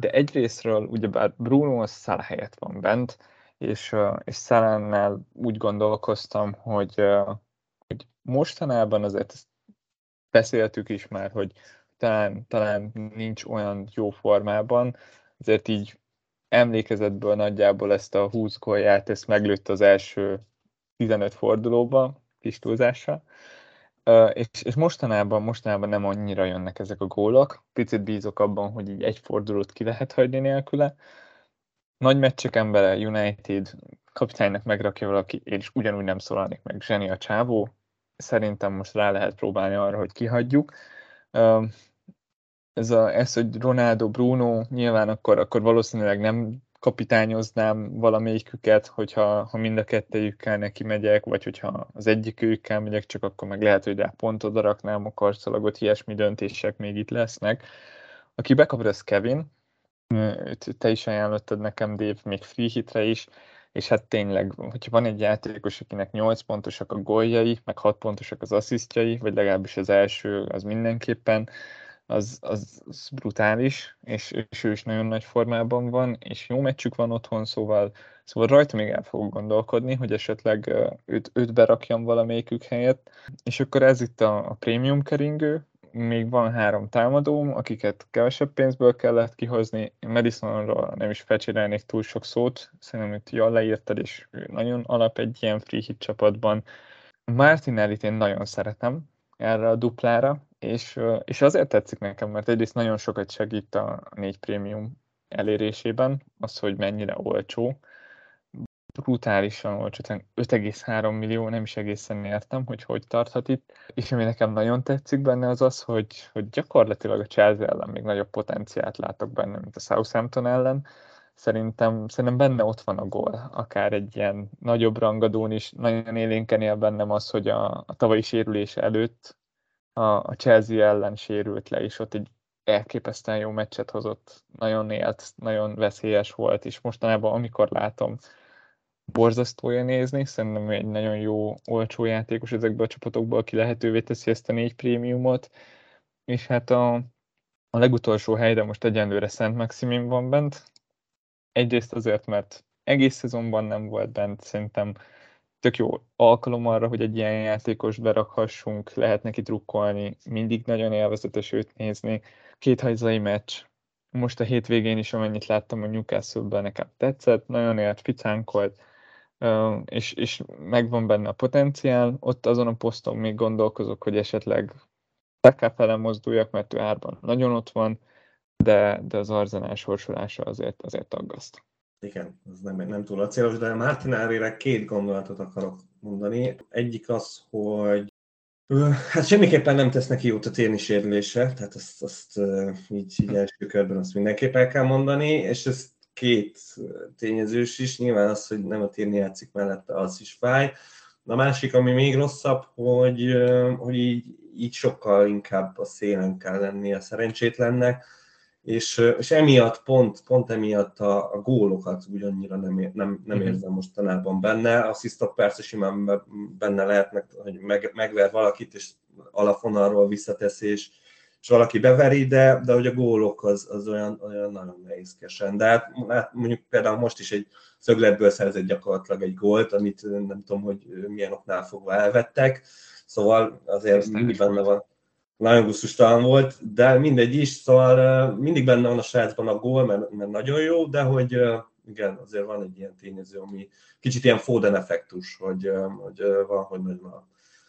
egyrésztről ugyebár Bruno a Salah helyett van bent, és Salahnál úgy gondolkoztam, hogy mostanában azért beszéltük is már, hogy talán nincs olyan jó formában, azért így emlékezetből nagyjából ezt a 20 gólját, ezt meglőtt az első 15 fordulóba, kis túlzással, és mostanában nem annyira jönnek ezek a gólok. Picit bízok abban, hogy így egy fordulót ki lehet hagyni nélküle. Nagy meccsek embere, United kapitánynak megrakja valaki, és ugyanúgy nem szólalnék meg, zseni a csávó. Szerintem most rá lehet próbálni arra, hogy kihagyjuk. Ez, hogy Ronaldo, Bruno, nyilván akkor valószínűleg nem kapitányoznám valamelyiküket, hogyha mind a kettejükkel neki megyek, vagy hogyha az egyikükkel megyek, csak akkor meg lehet, hogy rá pont odaraknám a karszalagot, ilyesmi döntések még itt lesznek. Aki bekapod, az Kevin, te is ajánlottad nekem, Dave, még free hitre is, és hát tényleg, hogyha van egy játékos, akinek 8 pontosak a góljai, meg 6 pontosak az asszisztjai, vagy legalábbis az első, az mindenképpen, az brutális, és ő is nagyon nagy formában van, és jó meccsük van otthon, szóval rajta még el fogok gondolkodni, hogy esetleg őt berakjam valamelyikük helyett. És akkor ez itt a prémium keringő, még van 3 támadóm, akiket kevesebb pénzből kellett kihozni. Madisonról nem is fecsérelnék túl sok szót, szerintem itt jól leírtad, és nagyon alap egy ilyen free hit csapatban. Martinellit én nagyon szeretem erre a duplára, és azért tetszik nekem, mert egyrészt nagyon sokat segít a 4 prémium elérésében, az, hogy mennyire olcsó, brutálisan olcsó, 5,3 millió, nem is egészen értem, hogy tarthat itt, és ami nekem nagyon tetszik benne az, hogy gyakorlatilag a Chelsea ellen még nagyobb potenciált látok benne, mint a Southampton ellen. Szerintem benne ott van a gól, akár egy ilyen nagyobb rangadón is, nagyon élénken él bennem az, hogy a tavalyi sérülés előtt a Chelsea ellen sérült le, és ott egy elképesztően jó meccset hozott, nagyon élt, nagyon veszélyes volt, és mostanában, amikor látom, borzasztója nézni, szerintem egy nagyon jó, olcsó játékos ezekből a csapatokból, aki lehetővé teszi ezt a 4 prémiumot, és hát a legutolsó helyre most egyenlőre Saint-Maximin van bent, egyrészt azért, mert egész szezonban nem volt bent, szerintem tök jó alkalom arra, hogy egy ilyen játékos berakhassunk, lehet neki drukkolni, mindig nagyon élvezetes őt nézni. 2 hazai meccs. Most a hétvégén is, amennyit láttam a Newcastle-ben, nekem tetszett, nagyon élt, ficánkolt, és megvan benne a potenciál. Ott azon a poszton még gondolkozok, hogy esetleg Saka felé mozduljak, mert ő árban nagyon ott van, de az Arsenal sorsolása azért aggaszt. Igen, ez nem túl acélos, de Martinellire 2 gondolatot akarok mondani. Egyik az, hogy hát semmiképpen nem tesz neki jót a térni sérülése, tehát azt így első körben azt mindenképp el kell mondani, és ez 2 tényezős is, nyilván az, hogy nem a térni játszik mellette, az is fáj. A másik, ami még rosszabb, hogy így sokkal inkább a szélen kell lenni a szerencsétlennek, és emiatt, pont emiatt a gólokat ugyannyira nem érzem mostanában benne. Asszisztok persze simán benne lehetnek, hogy megver valakit, és alafonalról visszatesz, és valaki beveri, de hogy a gólok az olyan nagyon nehézkesen. De hát mondjuk például most is egy szögletből szerzett gyakorlatilag egy gólt, amit nem tudom, hogy milyen oknál fogva elvettek, szóval azért mindig benne van. Nagyon gusztustalan volt, de mindegy is, szóval mindig benne van a srácban a gól, mert nagyon jó, de hogy igen, azért van egy ilyen tényező, ami kicsit ilyen Foden effektus, hogy valahogy nagyon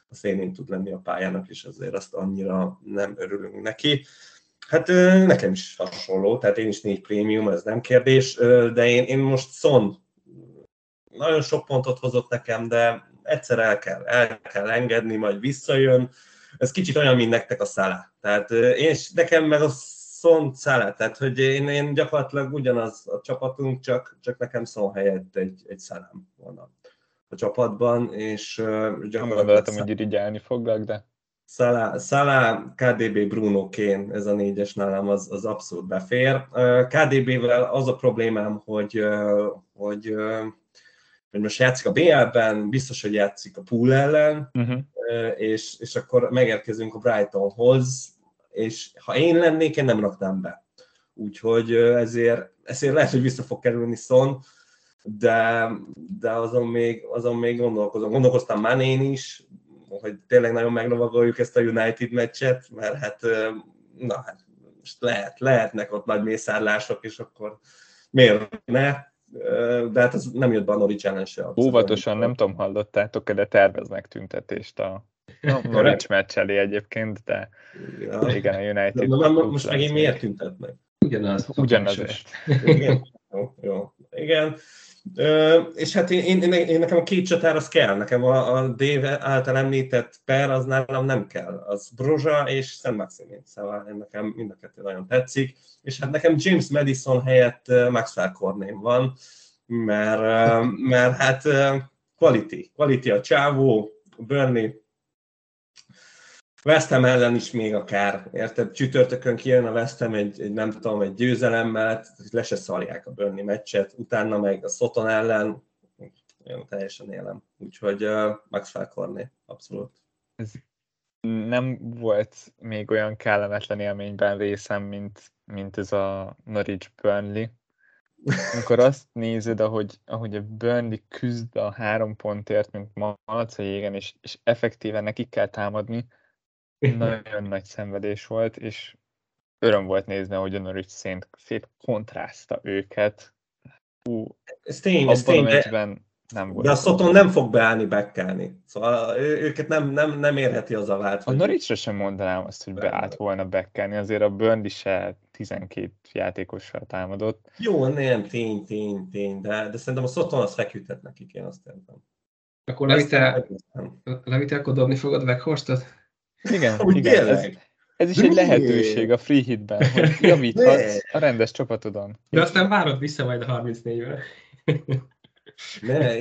a szélén tud lenni a pályának, és azért azt annyira nem örülünk neki. Hát nekem is hasonló, tehát én is 4 prémium, ez nem kérdés, de én most Son nagyon sok pontot hozott nekem, de egyszer el kell engedni, majd visszajön. Ez kicsit olyan, mint nektek a Salah. Tehát nekem meg a Son Salah, tehát hogy én gyakorlatilag ugyanaz a csapatunk, csak nekem Son helyett egy Salah van a csapatban, és gyakorlatilag... Gondoltam, hogy irigyelni foglak, de... Salah, KDB, Bruno, Kane, ez a négyes nálam az abszolút befér. KDB-vel az a problémám, hogy most játszik a BL-ben, biztos, hogy játszik a Pool ellen, és akkor megérkezünk a Brightonhoz, és ha én lennék, én nem raknám be. Úgyhogy ezért lehet, hogy vissza fog kerülni Son, de azon még gondolkoztam már én is, hogy tényleg nagyon meglovagoljuk ezt a United meccset, mert hát most lehetnek ott nagy mészárlások, és akkor miért ne? De hát ez nem jött be a Norwich ellen se. Óvatosan, nem tudom, hallottátok-e, de terveznek tüntetést a Norwich meccs elé egyébként, de ja. Igen, a United... Na, most megint miért tüntetnek? Ugyanazért. Igen, jó. Igen. És hát én nekem a két csatár az kell, nekem a Dave által említett per az nálam nem kell, az Brozsa és Saint-Maximin, szóval nekem mind a kettő nagyon tetszik, és hát nekem James Madison helyett Maxwell Cornet van, mert hát quality a csávó, Burnley, West Ham ellen is még akár, érted? Csütörtökön kijön a West Ham egy győzelemmel, le se szarják a Burnley meccset, utána meg a Soton ellen, én teljesen élem. Úgyhogy Maxwell Cornet, abszolút. Ez nem volt még olyan kellemetlen élményben részem, mint ez a Norwich Burnley. Amikor azt nézed, ahogy a Burnley küzd a 3 pontért, mint malac a jégen, és effektíven nekik kell támadni, nagyon nagy szenvedés volt, és öröm volt nézni, hogy a Norwich szép kontrasztálta őket. Ez tény, nem volt. De a Soton nem fog beállni, bekkelni. Szóval őket nem érheti az a vált. A Norwichra sem mondanám azt, hogy beállt volna bekkelni, azért a Burnley se 12 játékossal támadott. Jó, nem, tény, de szerintem a Soton azt feküdhet nekik, én azt értem. Akkor Levi, te akkor dobni fogod Weghorst-ot? Igen. Ez is egy lehetőség a free hitben, hogy javíthatsz a rendes csapatodon. De aztán várod vissza majd a 34-re.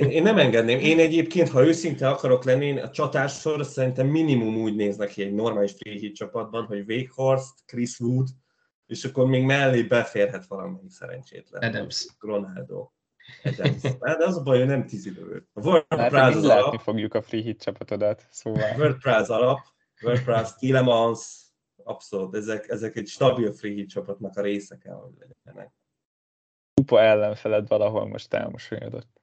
Én nem engedném. Én egyébként, ha őszinte akarok lenni, a csatársorra szerintem minimum úgy néznek ki egy normális free hit csapatban, hogy Weghorst, Chris Wood, és akkor még mellé beférhet valamelyik szerencsétlen. Adams. Ronaldo. De az a baj, hogy nem 10 idő. A World Prize alap. Látni fogjuk a free hit csapatodat. Szóval. World Prize alap. WordPress, Tilemans, abszolút, ezek egy stabil free hit csapatnak a része kell, hogy legyenek. Kupa ellenfeled valahol most elmosolyodott.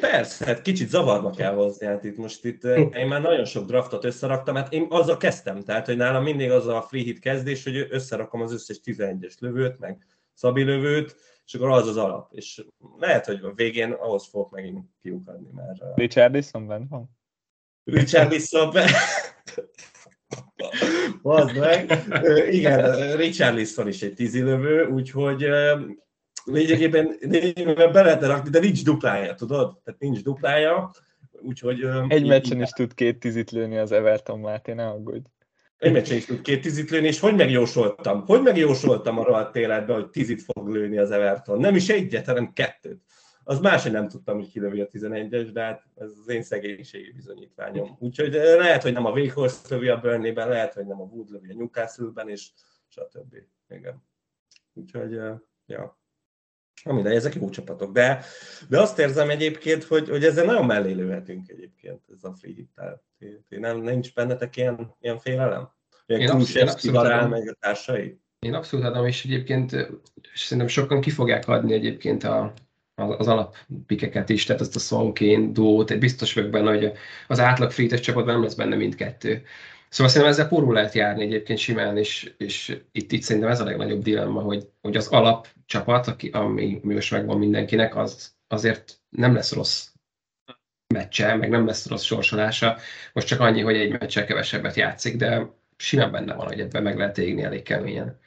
Persze, hát kicsit zavarba kell hozni, hát itt én már nagyon sok draftot összeraktam, hát én azzal kezdtem, tehát hogy nálam mindig az a free hit kezdés, hogy összerakom az összes 11-es lövőt, meg Szabi lövőt, és akkor az alap, és lehet, hogy a végén ahhoz fogok megint kiukadni, mert... Richarlison bent van? Richarlison bent... Bazd meg. Igen, Richarlison is egy tízilövő, úgyhogy lényegében be lehetne rakni, de nincs duplája, tudod? Tehát nincs duplája, úgyhogy... Egy meccsen is tud 2 tízit lőni az Everton, Máté, ne aggódj. Egy meccsen is tud 2 tízit lőni, és hogy megjósoltam a rohadt életben, hogy 10-it fog lőni az Everton. Nem is egyet, hanem 2. Az máshogy nem tudtam, hogy kilövi a 11-es, de hát ez az én szegénységi bizonyítványom. Úgyhogy lehet, hogy nem a Weghorst lövi a Burnley-ben, lehet, hogy nem a Wood lövi a Newcastle-ben, és stb. Igen. Úgyhogy, ja. Mindegy, ezek jó csapatok. De azt érzem egyébként, hogy ezzel nagyon mellé lőhetünk egyébként, ez a free hit-tel. Nincs bennetek ilyen félelem? Ilyen Kulusevski, Varán, meg a társai? Én abszolút adom, és egyébként szerintem sokan ki fogják adni egyébként az alappikeket is, tehát azt a Son-Kane duót, biztos vagyok benne, hogy az átlag free-tes csapatban nem lesz benne mindkettő. Szóval szerintem ezzel porul lehet járni egyébként simán, és itt szerintem ez a legnagyobb dilemma, hogy az alapcsapat, ami most megvan mindenkinek, az azért nem lesz rossz meccse, meg nem lesz rossz sorsolása. Most csak annyi, hogy egy meccsel kevesebbet játszik, de simán benne van, hogy ebben meg lehet égni elég keményen.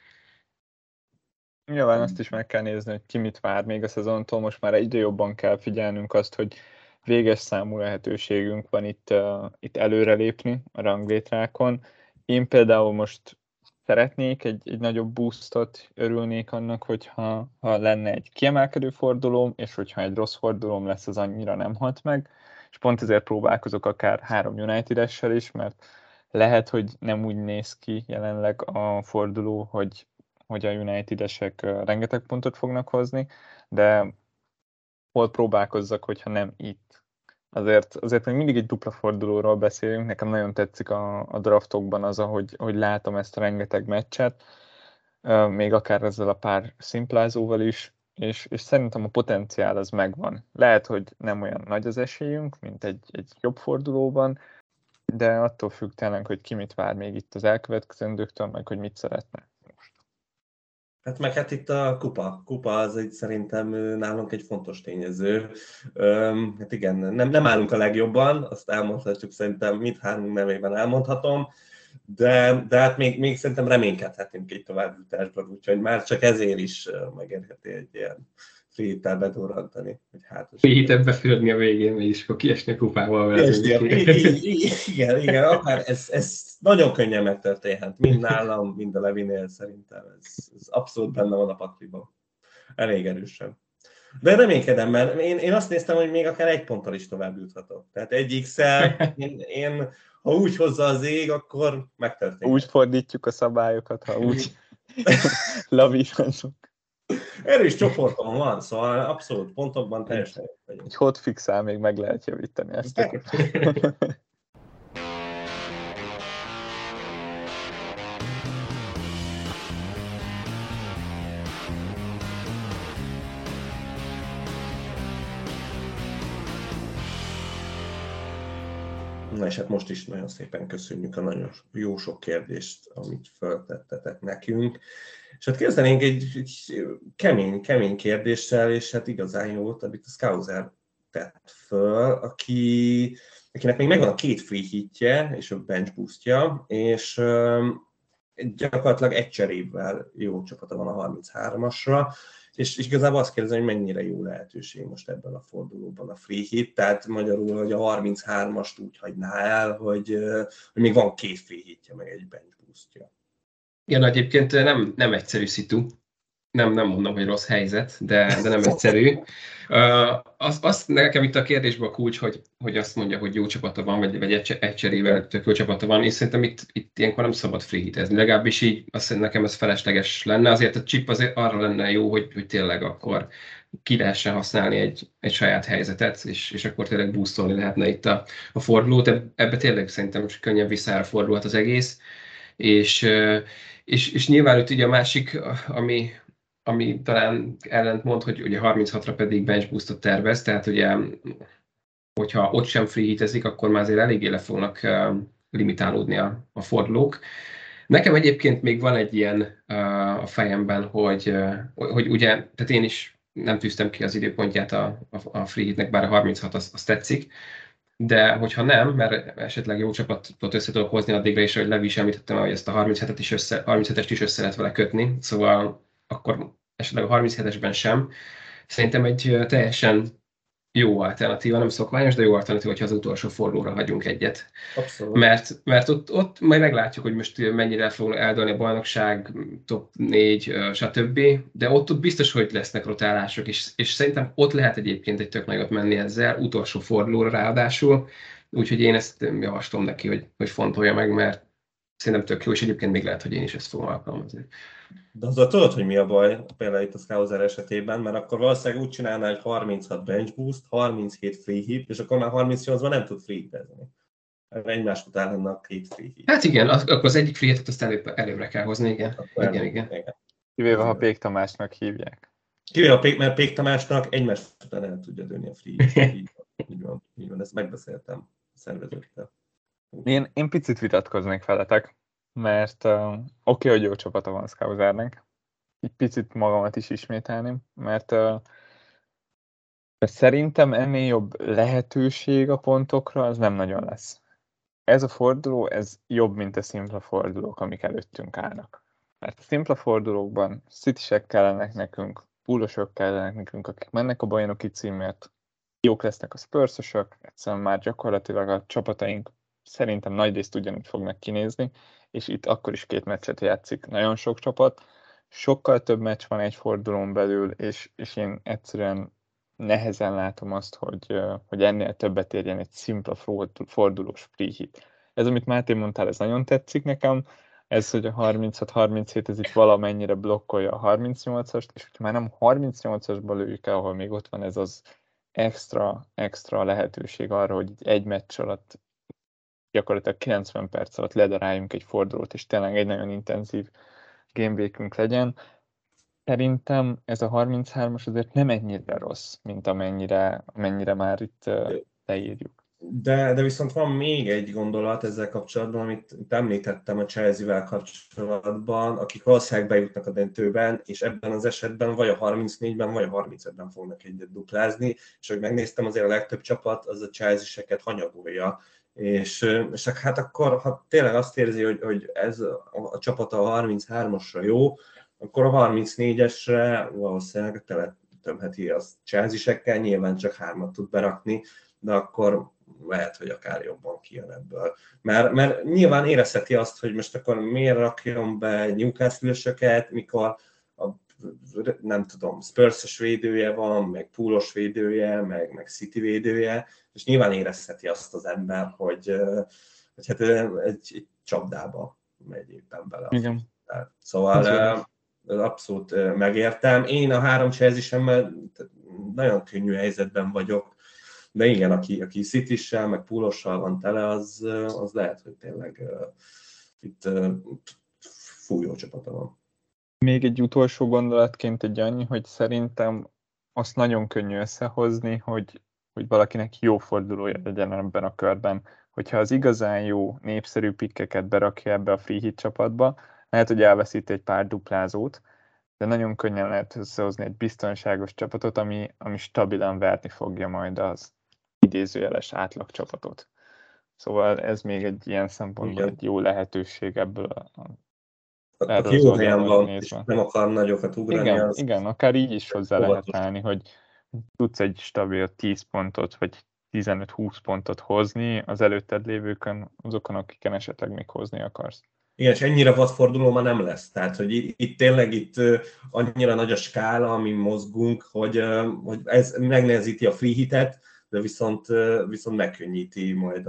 Nyilván azt is meg kell nézni, hogy ki mit vár még a szezontól. Most már egyre jobban kell figyelnünk azt, hogy véges számú lehetőségünk van itt előrelépni a ranglétrákon. Én például most szeretnék egy nagyobb boostot, örülnék annak, hogyha lenne egy kiemelkedő fordulóm, és hogyha egy rossz fordulóm lesz, az annyira nem hat meg. És pont ezért próbálkozok akár 3 United-essel is, mert lehet, hogy nem úgy néz ki jelenleg a forduló, hogy a United-esek rengeteg pontot fognak hozni, de hol próbálkozzak, hogyha nem itt. Azért még mindig egy dupla fordulóról beszélünk, nekem nagyon tetszik a draftokban az, ahogy látom ezt a rengeteg meccset, még akár ezzel a pár szimplázóval is, és szerintem a potenciál az megvan. Lehet, hogy nem olyan nagy az esélyünk, mint egy jobb fordulóban, de attól függ tényleg, hogy ki mit vár még itt az elkövetkezendőktől, meg hogy mit szeretne. Hát meg hát itt a kupa az egy szerintem nálunk egy fontos tényező. Hát igen, nem állunk a legjobban, azt elmondhatjuk szerintem, mindhárom nemében elmondhatom, de hát még szerintem reménykedhetünk egy továbbjutásban, úgyhogy már csak ezért is megérheti egy ilyen free-hittel bedurrantani. Free hitet befürödni a végén, és akkor kiesni a kupával. Igen, akár ez nagyon könnyen megtörténhet. Mind nálam, mind a Levinél szerintem. Ez abszolút benne van a pakliban. Elég erősen. De reménykedem, mert én azt néztem, hogy még akár 1 ponttal is tovább juthatok. Tehát 1x-el én, ha úgy hozza az ég, akkor megtörténik. Úgy fordítjuk a szabályokat, ha úgy lavírozzuk. Erős csoportom van, szóval abszolút pontokban teljesen vagyunk. Egy hotfixál még meg lehet javítani ezt. Na és hát most is nagyon szépen köszönjük a nagyon jó sok kérdést, amit feltettetek nekünk. És hát kezdenénk egy kemény kérdéssel, és hát igazán jó volt, amit a Scouser tett föl, akinek még megvan a 2 free hitje és a bench boostja, és gyakorlatilag egy cserével jó csapata van a 33-asra, és igazából azt kérdezem, hogy mennyire jó lehetőség most ebben a fordulóban a free hit, tehát magyarul, hogy a 33-ast úgy hagyná el, hogy még van 2 free hitje, meg egy bench boostja. Igen, egyébként nem egyszerű szitu, nem mondom, hogy rossz helyzet, de nem egyszerű. Azt nekem itt a kérdésben a kulcs, hogy azt mondja, hogy jó csapata van, vagy egy cserével tök jó csapata van, és szerintem itt ilyenkor nem szabad free hitezni. Legalábbis így azt nekem ez felesleges lenne, azért a chip azért arra lenne jó, hogy tényleg akkor ki lehessen használni egy saját helyzetet, és akkor tényleg boostolni lehetne itt a fordulót. Ebbe tényleg szerintem könnyen visszára fordulhat az egész. És nyilván itt ugye a másik, ami talán ellentmond, hogy ugye 36-ra pedig bench boostot tervez, tehát ugye, hogyha ott sem free hitezik, akkor már azért eléggé le fognak limitálódni a fordulók. Nekem egyébként még van egy ilyen a fejemben, hogy ugye, tehát én is nem tűztem ki az időpontját a free hitnek, bár a 36 az tetszik, de hogyha nem, mert esetleg jó csapatot össze tudok hozni addigra is, hogy Levi is említettem, hogy ezt a 37-est is össze lehet vele kötni, szóval akkor esetleg a 37-esben sem. Szerintem egy teljesen jó alternatíva, nem szokványos, de jó alternatíva, hogyha az utolsó fordulóra hagyunk egyet. Abszolút. Mert ott majd meglátjuk, hogy most mennyire fog eldőlni a bajnokság, top 4, stb. De ott biztos, hogy lesznek rotálások, és szerintem ott lehet egyébként egy tök nagyot menni ezzel, utolsó fordulóra ráadásul. Úgyhogy én ezt javaslom neki, hogy fontolja meg, mert szerintem tök jó, és egyébként még lehet, hogy én is ezt fogom alkalmazni. De azzal tudod, hogy mi a baj például itt a Scouser esetében, mert akkor valószínűleg úgy csinálná, hogy 36 bench boost, 37 free hit, és akkor már 38-ban nem tud free hitezni. Egymás után lenne a 2 free hit. Hát igen, akkor az egyik free hitet azt előbbre kell hozni, igen. Igen. Kivéve, ha Pék Tamásnak hívják. Mert Pék Tamásnak egymás után el tudja dőlni a free hit. Így van, ezt megbeszéltem a szervezőkkel. Én picit vitatkoznék veletek, mert oké, hogy jó csapat a Van Schausernek, így picit magamat is ismételném, mert szerintem ennél jobb lehetőség a pontokra, az nem nagyon lesz. Ez a forduló, ez jobb, mint a szimpla fordulók, amik előttünk állnak. Mert a szimpla fordulókban Citysek kellenek nekünk, Poolosok kellenek nekünk, akik mennek a bajnoki címért, jók lesznek a Spursosok, egyszerűen már gyakorlatilag a csapataink szerintem nagyrészt ugyanúgy fognak kinézni, és itt akkor is két meccset játszik nagyon sok csapat, sokkal több meccs van egy fordulón belül, és én egyszerűen nehezen látom azt, hogy ennél többet érjen egy szimpla fordulós free hit. Ez, amit Máté mondtál, ez nagyon tetszik nekem, ez, hogy a 36-37, ez itt valamennyire blokkolja a 38-ast, és hogyha már nem 38-asban lőjük el, ahol még ott van ez az extra lehetőség arra, hogy egy meccs alatt gyakorlatilag 90 perc alatt ledaráljunk egy fordulót, és tényleg egy nagyon intenzív gameweekünk legyen. Szerintem ez a 33-as azért nem ennyire rossz, mint amennyire már itt leírjuk. De viszont van még egy gondolat ezzel kapcsolatban, amit említettem a Chelsea-vel kapcsolatban, akik valószínűleg bejutnak a döntőben, és ebben az esetben vagy a 34-ben, vagy a 35-ben fognak egyet duplázni, és ahogy megnéztem, azért a legtöbb csapat az a Chelsea-seket hanyagolja. És hát akkor, ha tényleg azt érzi, hogy ez a csapat a 33-asra jó, akkor a 34-esre valószínűleg teletömheti az Chelsea-sekkel, nyilván csak 3-at tud berakni, de akkor lehet, hogy akár jobban kijön ebből. Mert nyilván érezheti azt, hogy most akkor miért rakjon be Newcastle-ösöket, mikor a, nem tudom, Spurs-ös védője van, meg Poolos védője, meg City védője, és nyilván érezheti azt az ember, hogy hát egy csapdába megy éppen bele. Igen. Szóval abszolút megértem. Én a három Chelsea-semmel nagyon könnyű helyzetben vagyok, de igen, aki City-ssel, meg Poolossal van tele, az lehet, hogy tényleg itt fújó csapata van. Még egy utolsó gondolatként egy annyi, hogy szerintem azt nagyon könnyű összehozni, hogy valakinek jó fordulója legyen ebben a körben. Hogyha az igazán jó, népszerű pikkeket berakja ebbe a free hit csapatba, lehet, hogy elveszít egy pár duplázót, de nagyon könnyen lehet összehozni egy biztonságos csapatot, ami stabilan verni fogja majd az idézőjeles átlag csapatot. Szóval ez még egy ilyen szempontból egy jó lehetőség ebből a jó helyen van, és nem akar nagyokat ugrani. Igen, igen, akár így is hozzá lehet állni, hogy tudsz egy stabil 10 pontot, vagy 15-20 pontot hozni az előtted lévőkön, azokon, akiken esetleg még hozni akarsz. Igen, és ennyire vadforduló már nem lesz. Tehát, hogy itt tényleg annyira nagy a skála, amin mozgunk, hogy ez megnehezíti a free hitet, de viszont megkönnyíti majd.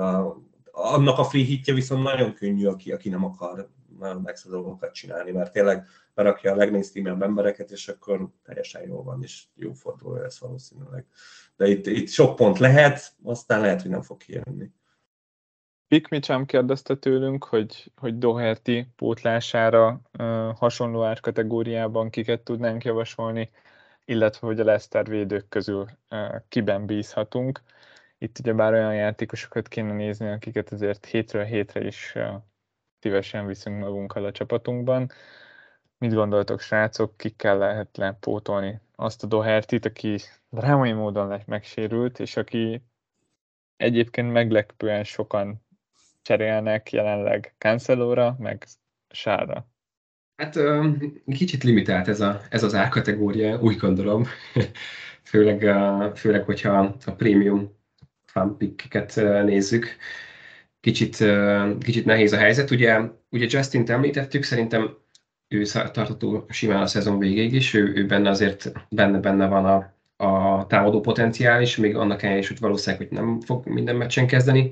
Annak a free hitje viszont nagyon könnyű, aki nem akar nagyon extra dolgokat csinálni, mert tényleg berakja a legnéztémebb embereket, és akkor teljesen jól van, és jó forduló lesz valószínűleg. De itt sok pont lehet, aztán lehet, hogy nem fog kijönni. Pikmicsám kérdezte tőlünk, hogy Doherty pótlására hasonló árkategóriában kiket tudnánk javasolni, illetve hogy a Leicester védők közül kiben bízhatunk. Itt ugyebár olyan játékosokat kéne nézni, akiket azért hétről hétre is szívesen viszünk magunkkal a csapatunkban. Mit gondoltok, srácok, kikkel lehet pótolni azt a Dohertyt, aki drámai módon megsérült, és aki egyébként meglepően sokan cserélnek jelenleg Cancelóra, meg Sárra. Hát kicsit limitált ez az árkategória, úgy gondolom. Főleg, hogyha a prémium fanpicket nézzük. Kicsit nehéz a helyzet. Ugye Justint említettük, szerintem ő tartható simán a szezon végéig is. Ő benne azért benne van a támadó potenciál is, még annak ellenére is, hogy valószínűleg hogy nem fog minden meccsen kezdeni,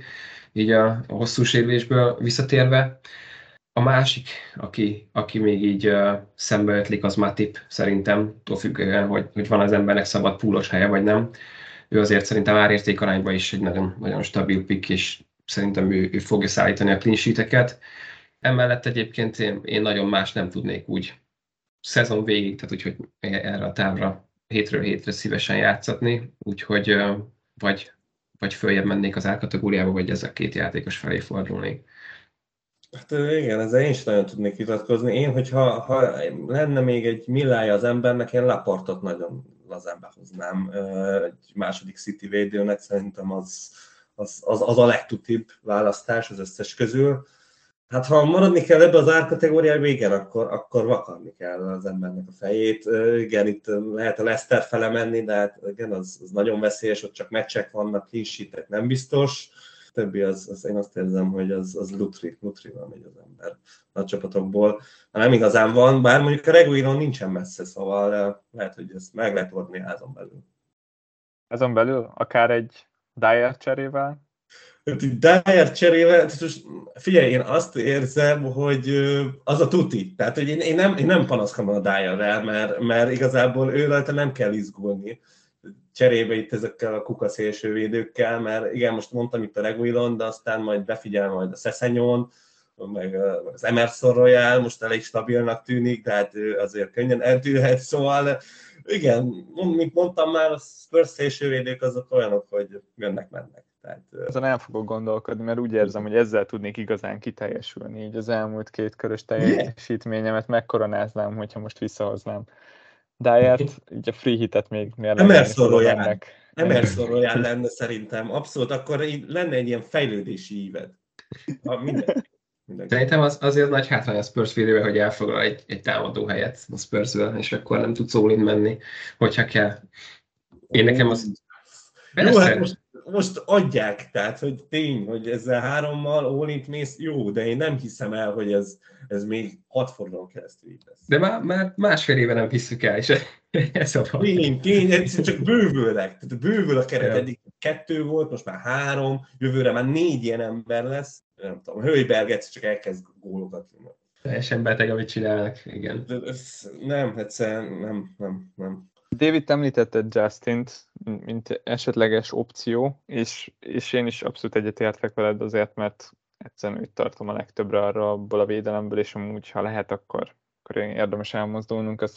így a hosszú sérülésből visszatérve. A másik, aki még így szembe ötlik, az Matip, szerintem, attól függően, hogy van az embernek szabad púlos helye, vagy nem. Ő azért szerintem árérték arányban is egy nagyon, nagyon stabil pick, és szerintem ő fogja szállítani a clean sheet-eket. Emellett egyébként én nagyon más nem tudnék úgy szezon végig, tehát úgyhogy erre a távra hétről hétre szívesen játszatni, úgyhogy vagy vagy följebb mennék az árkategóriába, vagy ezek két játékos felé fordulnék. Hát igen, ezzel én is nagyon tudnék vitatkozni. Én, hogyha lenne még egy millája az embernek, én Laportot nagyon lazán behoznám. Egy második City védőnek szerintem az a legtutibb választás az összes közül. Hát ha maradni kell ebbe az árkategóriába, igen, akkor vakarni kell az embernek a fejét. Igen, itt lehet a Leicester fele menni, de hát igen, az nagyon veszélyes, ott csak meccsek vannak, hírsítek, nem biztos. Többi, az én azt érzem, hogy az lutrival megy az ember nagy csapatokból. Nem igazán van, bár mondjuk a Reguilón nincsen messze, szóval lehet, hogy ezt meg lehet oldani házon belül. Házon belül? Akár egy Dyer cserével? Dyer cserével, figyelj, én azt érzem, hogy az a tuti. Tehát, hogy én nem panaszkodom a Dyerrel, mert igazából ő rajta nem kell izgulni. Cserébe itt ezekkel a kukaszélső védőkkel, mert igen, most mondtam itt a Reguilón, de aztán majd befigyel majd a Sessegnon, meg az Emerson Royal, most elég stabilnak tűnik, de hát azért könnyen eltűnhet, szóval igen, mint mondtam már, a Spurs szélső védők azok olyanok, hogy jönnek-mennek. Ezen el fogok gondolkodni, mert úgy érzem, hogy ezzel tudnék igazán kiteljesülni, így az elmúlt két körös teljesítményemet megkoronáznám, hogyha most visszahoznám. Dyert, így a free hitet még miért Emerson Royal lenne szerintem, abszolút, akkor lenne egy ilyen fejlődési íved. Szerintem azért nagy hátrány a Spurs védőben, hogy elfoglal egy támadó helyet a Spursből, és akkor nem tudsz all-in menni, hogyha kell. Én nekem az... Jó, hát most adják, tehát, hogy tény, hogy ezzel hárommal all-int mész, jó, de én nem hiszem el, hogy ez még 6 fordulón keresztül így lesz. De már másfél éve nem hiszük el, és ez a baj. Tény, csak bővülnek, tehát bővül a keret, eddig 2 volt, most már 3, jövőre már 4 ilyen ember lesz, nem tudom, Hölgyberget csak elkezd gólokat jönnek. Teljesen beteg, amit csinálnak, igen. Nem, egyszerűen nem. David említetted Justint, mint esetleges opció, és én is abszolút egyetértek veled azért, mert egyszerűen őt tartom a legtöbbre arra abból a védelemből, és amúgy, ha lehet, akkor érdemes elmozdulnunk a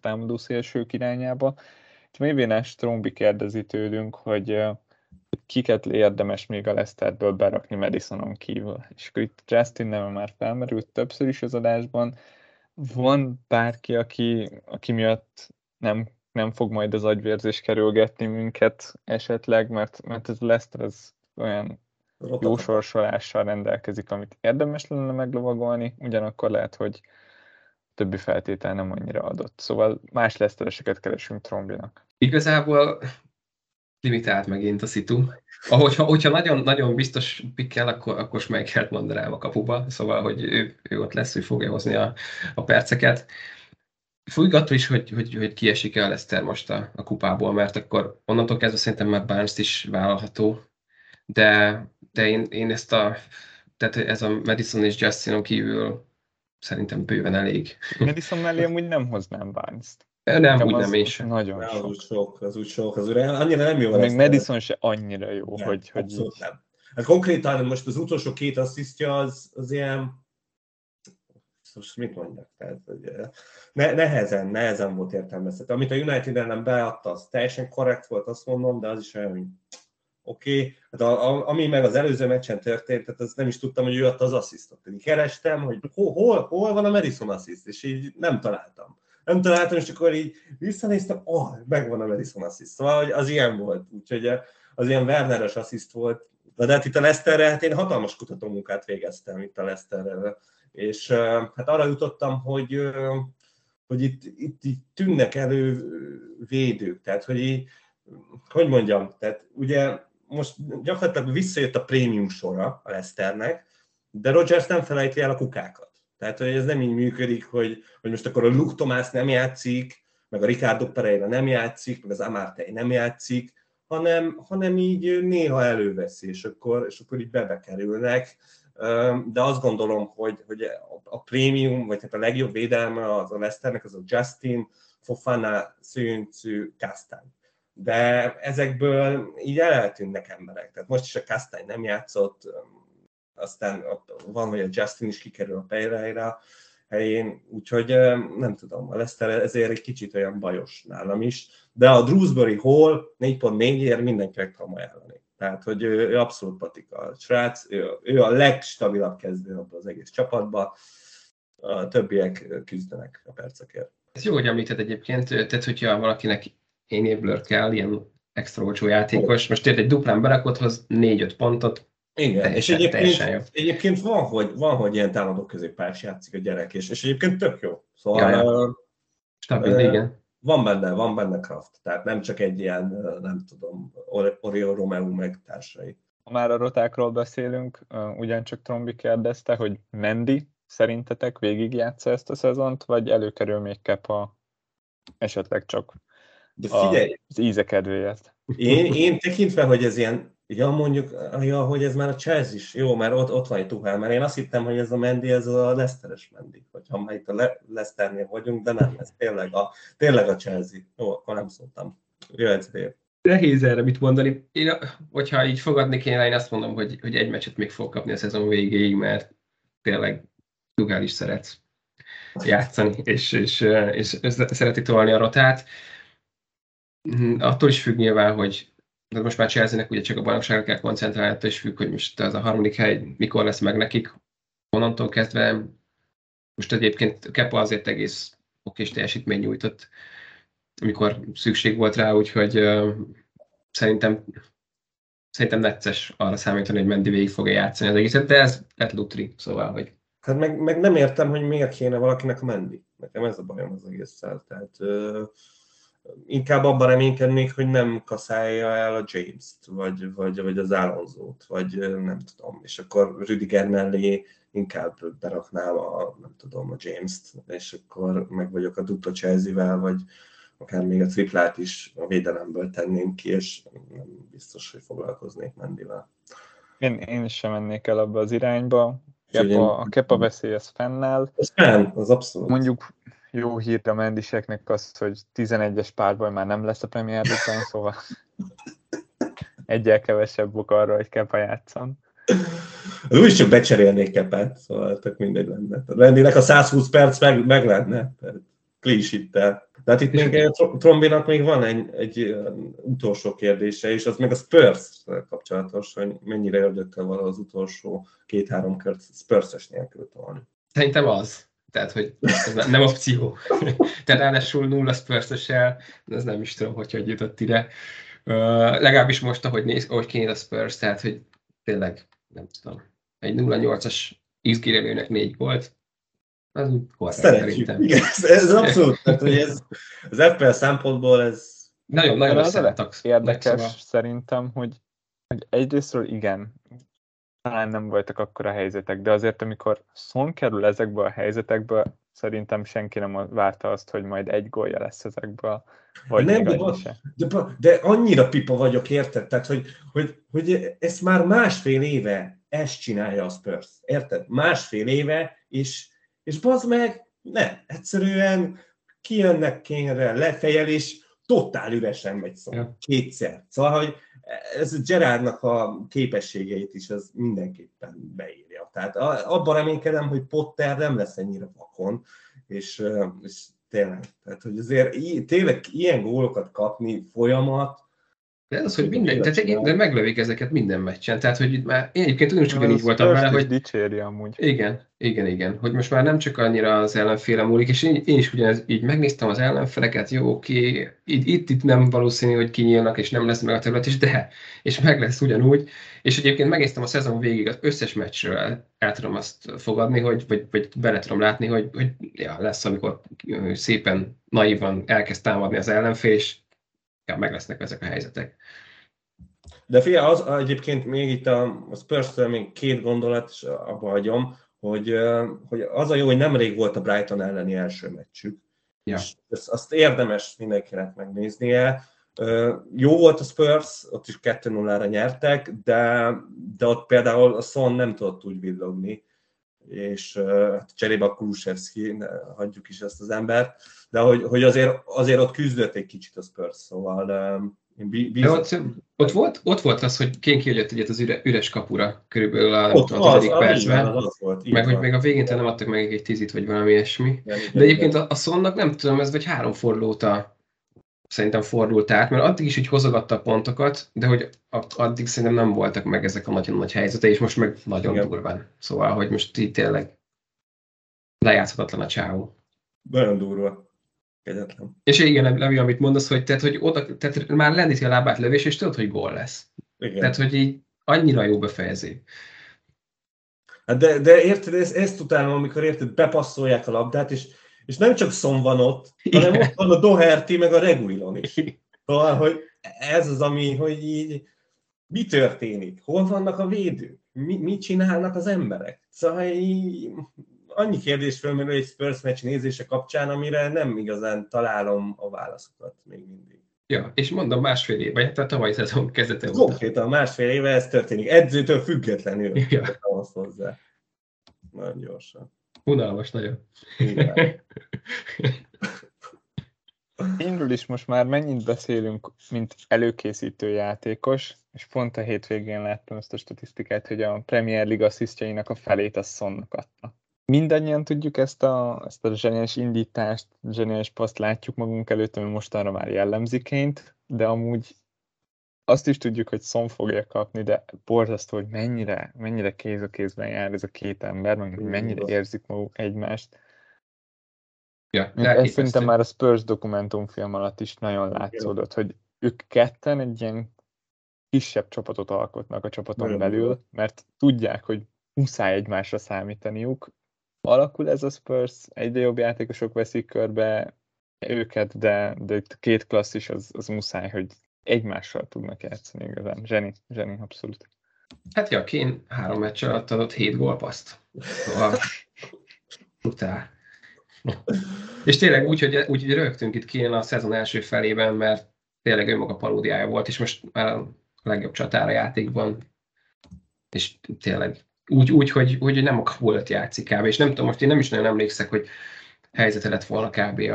támadó szélsők irányába. Itt Mévénás Trombi kérdezi tőlünk, hogy kiket érdemes még a Leicestertből berakni Madisonon kívül. És akkor itt Justin neve már felmerült többször is az adásban. Van bárki, aki miatt nem fog majd az agyvérzés kerülgetni minket esetleg, mert ez Leicester az olyan jó sorsolással rendelkezik, amit érdemes lenne meglovagolni, ugyanakkor lehet, hogy többi feltétel nem annyira adott. Szóval más Leicestereseket keresünk Trombinak. Igazából limitált megint a szitu. Hogyha nagyon, nagyon biztos pikkel, akkor Schmeichelt mondanám a kapuba, szóval, hogy ő ott lesz, ő fogja hozni a perceket. Fújj attól is, hogy kiesik-e a Leicester most a kupából, mert akkor onnantól kezdve szerintem már Barnes-t is vállalható, de én ezt tehát ez a Madison és Justinon kívül szerintem bőven elég. Madison mellé amúgy nem hoznám Barnes-t. Nem, úgy nem is. Nagyon sok. Az úgy sok. Annyira nem jó. Még Madison se annyira jó, nem, hogy abszolút nem. Hát konkrétan most az utolsó 2 asszisztja az ilyen... Most mit mondjak? Tehát, hogy nehezen volt értelmezhető. Amit a United ellen beadta, az teljesen korrekt volt, azt mondom, de az is olyan, hogy oké. Hát ami meg az előző meccsen történt, tehát azt nem is tudtam, hogy ő adta az asszisztot. Én kerestem, hogy hol van a Madison assziszt, és így nem találtam. És akkor így visszanéztem, megvan a Madison assziszt. Szóval hogy az ilyen volt, úgyhogy az ilyen Werneres assziszt volt. De hát itt a Leicesterre, hát én hatalmas kutatómunkát végeztem itt a Leicesterre. És hát arra jutottam, hogy itt tűnnek elő védők, tehát hogy mondjam, tehát ugye most gyakorlatilag visszajött a prémium sora a Leicesternek, de Rodgers nem felejti el a kukákat. Tehát, hogy ez nem így működik, hogy most akkor a Luke Thomas nem játszik, meg a Ricardo Pereira nem játszik, meg az Amartey nem játszik, hanem így néha előveszi, és akkor így bekerülnek. De azt gondolom, hogy a prémium, vagy hát a legjobb védelme az a Leicesternek, az a Justin, Fofana, Szőncű, Castagne. De ezekből így eltűnnek emberek. Tehát most is a Castagne nem játszott, aztán van, hogy a Justin is kikerül a Pereira helyén, úgyhogy nem tudom, a Leicester ezért egy kicsit olyan bajos nálam is. De a Drewsbury Hall 4.4-ért mindenkinek tudom ajánlani. Tehát, hogy ő abszolút patika a srác, ő a legstabilabb kezdő abban az egész csapatban, a többiek küzdenek a percekért. Ez jó, hogy említed egyébként, tehát hogyha valakinek én éblőr kell, ilyen extra olcsó játékos, most ért egy duplán berakott, az 4-5 pontot. Igen, teljesen, és egyébként van, hogy ilyen támadó középpályás játszik a gyerek, és egyébként tök jó. Szóval stabil, igen. Van benne kraft, tehát nem csak egy ilyen, nem tudom, Oriol Romeu meg társai. Ha már a rotákról beszélünk, ugyancsak Trombi kérdezte, hogy Mendy szerintetek végigjátsza ezt a szezont, vagy előkerül még Kepa esetleg csak az íze kedvéért? Én tekintve, hogy ez ilyen, hogy ez már a Chelsea is, jó, mert ott van egy Tuchel, mert én azt hittem, hogy ez a Mendy, ez a Leicesteres Mendy, hogyha már itt a Leicesternél vagyunk, de nem, ez tényleg a Chelsea. Jó, akkor nem szóltam. Jöhetsz, Dave. Nehéz erre mit mondani. Én, hogyha így fogadni kéne, én azt mondom, hogy egy meccset még fog kapni a szezon végéig, mert tényleg Tuchel is szeret játszani, és szereti tolni a rotát. Attól is függ nyilván, hogy de most már Chelsea-nek ugye csak a bajnokságra kell koncentrálni, attól is függ, hogy most ez a harmadik hely mikor lesz meg nekik, onnantól kezdve. Most egyébként Kepa azért egész okés teljesítmény nyújtott, amikor szükség volt rá, úgyhogy szerintem necces arra számítani, hogy Mendy végig fogja játszani az egészet, de ez lett lutri, szóval, hogy... Hát meg nem értem, hogy miért kéne valakinek a Mendy. Nekem ez a bajom az egésszel, tehát... Inkább abban reménykednék, hogy nem kaszálja el a James-t, vagy az Alonso-t, vagy nem tudom. És akkor Rüdiger mellé inkább beraknám a James-t, és akkor meg vagyok a dupla Chelsea-vel, vagy akár még a triplát is a védelemből tenném ki, és nem biztos, hogy foglalkoznék Mendyvel. Én is sem mennék el abba az irányba. A Kepa veszély, ez fennáll. Ez fenn, az abszolút. Mondjuk... Jó hír a Mendyseknek az, hogy 11-es párbaj már nem lesz a Premier League-ben, szóval egyel kevesebb ok arra, hogy Kepa játszon. Az úgyis csak becserélnék Kepát, szóval tök mindegy lenne. Mendynek a 120 perc meg lenne, klisittel. De hát itt még Trombinak még van egy utolsó kérdése, és az meg a Spurs kapcsolatos, hogy mennyire ördögtől való az utolsó 2-3 kört Spurs-es nélkül tolni. Szerintem az. Tehát, hogy ez nem opció. Tehát ráadásul 0 Spurs-essel, ez nem is tudom, hogy jutott ide. Legalábbis most, ahogy kéne a Spurs, tehát, hogy tényleg, nem tudom, egy 0-8-as ízgérelőnek 4 volt. Az korrekt szerintem. Igen, ez abszolút. Tehát, hogy ez, az FPL szempontból ez... Nagyon az érdekes szerintem, hogy egyrésztről igen, talán nem voltak akkora helyzetek, de azért, amikor Son kerül ezekből a helyzetekből, szerintem senki nem várta azt, hogy majd egy gólja lesz ezekből, vagy nem, de annyira pipa vagyok, érted? Tehát, hogy ezt már másfél éve ezt csinálja a Spurs, érted? Másfél éve, és bazd meg, nem, egyszerűen kijönnek Kane-re, lefejel, és totál üresen megy Son, ja. Kétszer. Szóval, hogy ez Gerardnak a képességeit is az mindenképpen beírja. Tehát abban reménykedem, hogy Potter nem lesz ennyire vakon, és tényleg, tehát, hogy azért tényleg ilyen gólokat kapni folyamat. De az, hogy minden, tehát meglövik ezeket minden meccsen, tehát, hogy itt már én egyébként ugyanúgy voltam vele, hogy dicséri amúgy. Igen, hogy most már nem csak annyira az ellenféle múlik, és én is ugyanez, így megnéztem az ellenfeleket, jó, oké, itt nem valószínű, hogy kinyílnak, és nem lesz meg a terület, és de, és meg lesz ugyanúgy, és egyébként megnéztem a szezon végig az összes meccsről, el tudom azt fogadni, vagy bele tudom látni, hogy ja, lesz, amikor szépen naívan elkezd támadni az ellenfél, és meg lesznek ezek a helyzetek. De figyelj, az egyébként még itt a Spurs-től még 2 gondolat, és abba hagyom, hogy az a jó, hogy nemrég volt a Brighton elleni első meccsük, ja. És azt érdemes mindenkinek megnéznie. Jó volt a Spurs, ott is 2-0-ra nyertek, de ott például a Son nem tudott úgy villogni, és cserébe a Kulusevski, hagyjuk is ezt az embert, de hogy azért ott küzdött egy kicsit a Spurs, szóval ott volt az, hogy Kane kijött egyet az üres kapura, körülbelül a 10. percben, az volt, meg hogy még a végén nem adtak meg egy 10-it, vagy valami ilyesmi. De egyébként a Sonnak nem tudom, ez vagy 3 fordulóta szerintem fordult át, mert addig is így hozogatta a pontokat, de hogy addig szerintem nem voltak meg ezek a nagyon nagy helyzetei, és most meg nagyon durván. Szóval, hogy most így tényleg lejátszhatatlan a csávó. Nagyon durva. Egyetlen. És igen, Levi, amit mondasz, hogy, tehát, hogy oda, tehát már lendíti a lábát lövés, és tudod, hogy gól lesz. Igen. Tehát, hogy így annyira jó befejezi. Hát de érted, ezt utána, amikor érted, bepasszolják a labdát, és nem csak Son van ott, hanem ott van a Doherty, meg a Reguilón is. Szóval, hogy ez az, ami, hogy így mi történik, hol vannak a védők, mit csinálnak az emberek. Szóval így, annyi kérdés fölmerül egy Spurs meccs nézése kapcsán, amire nem igazán találom a válaszokat még mindig. Ja, és mondom, másfél éve, tehát a tavalyi szezon kezdete óta. Konkrétan másfél éve ez történik, edzőtől függetlenül. Ja. Tavasz hozzá. Nagyon gyorsan. Unalmas nagyon. Igen. Énről is most már mennyit beszélünk, mint előkészítő játékos, és pont a hétvégén láttam ezt a statisztikát, hogy a Premier League asszisztjainak a felét a Sonnak adta. Mindannyian tudjuk ezt a zseniális indítást, zseniális paszt látjuk magunk előtt, ami mostanra már jellemzi Kane-t, de amúgy azt is tudjuk, hogy Son fogja kapni, de borzasztó, hogy mennyire kéz a kézben jár ez a két ember, meg mennyire érzik maguk egymást. Ja, ez szerintem már a Spurs dokumentumfilm alatt is nagyon látszódott, hogy ők ketten egy ilyen kisebb csapatot alkotnak a csapaton belül, mert tudják, hogy muszáj egymásra számítaniuk. Alakul ez a Spurs, egyre jobb játékosok veszik körbe őket, de itt két klasszis az muszáj, hogy egymással tudnak játszani igazán. Zseni, abszolút. Hát ja, Kane 3 meccs alatt adott 7 gólpaszt. Szóval utál. És tényleg úgy, hogy rögtünk itt Kane a szezon első felében, mert tényleg önmaga paródiája volt, és most már a legjobb csatára játékban. És tényleg Úgy, hogy nem a kapullat játszik kb. És nem tudom, most én nem is nagyon emlékszek, hogy helyzete lett volna kb.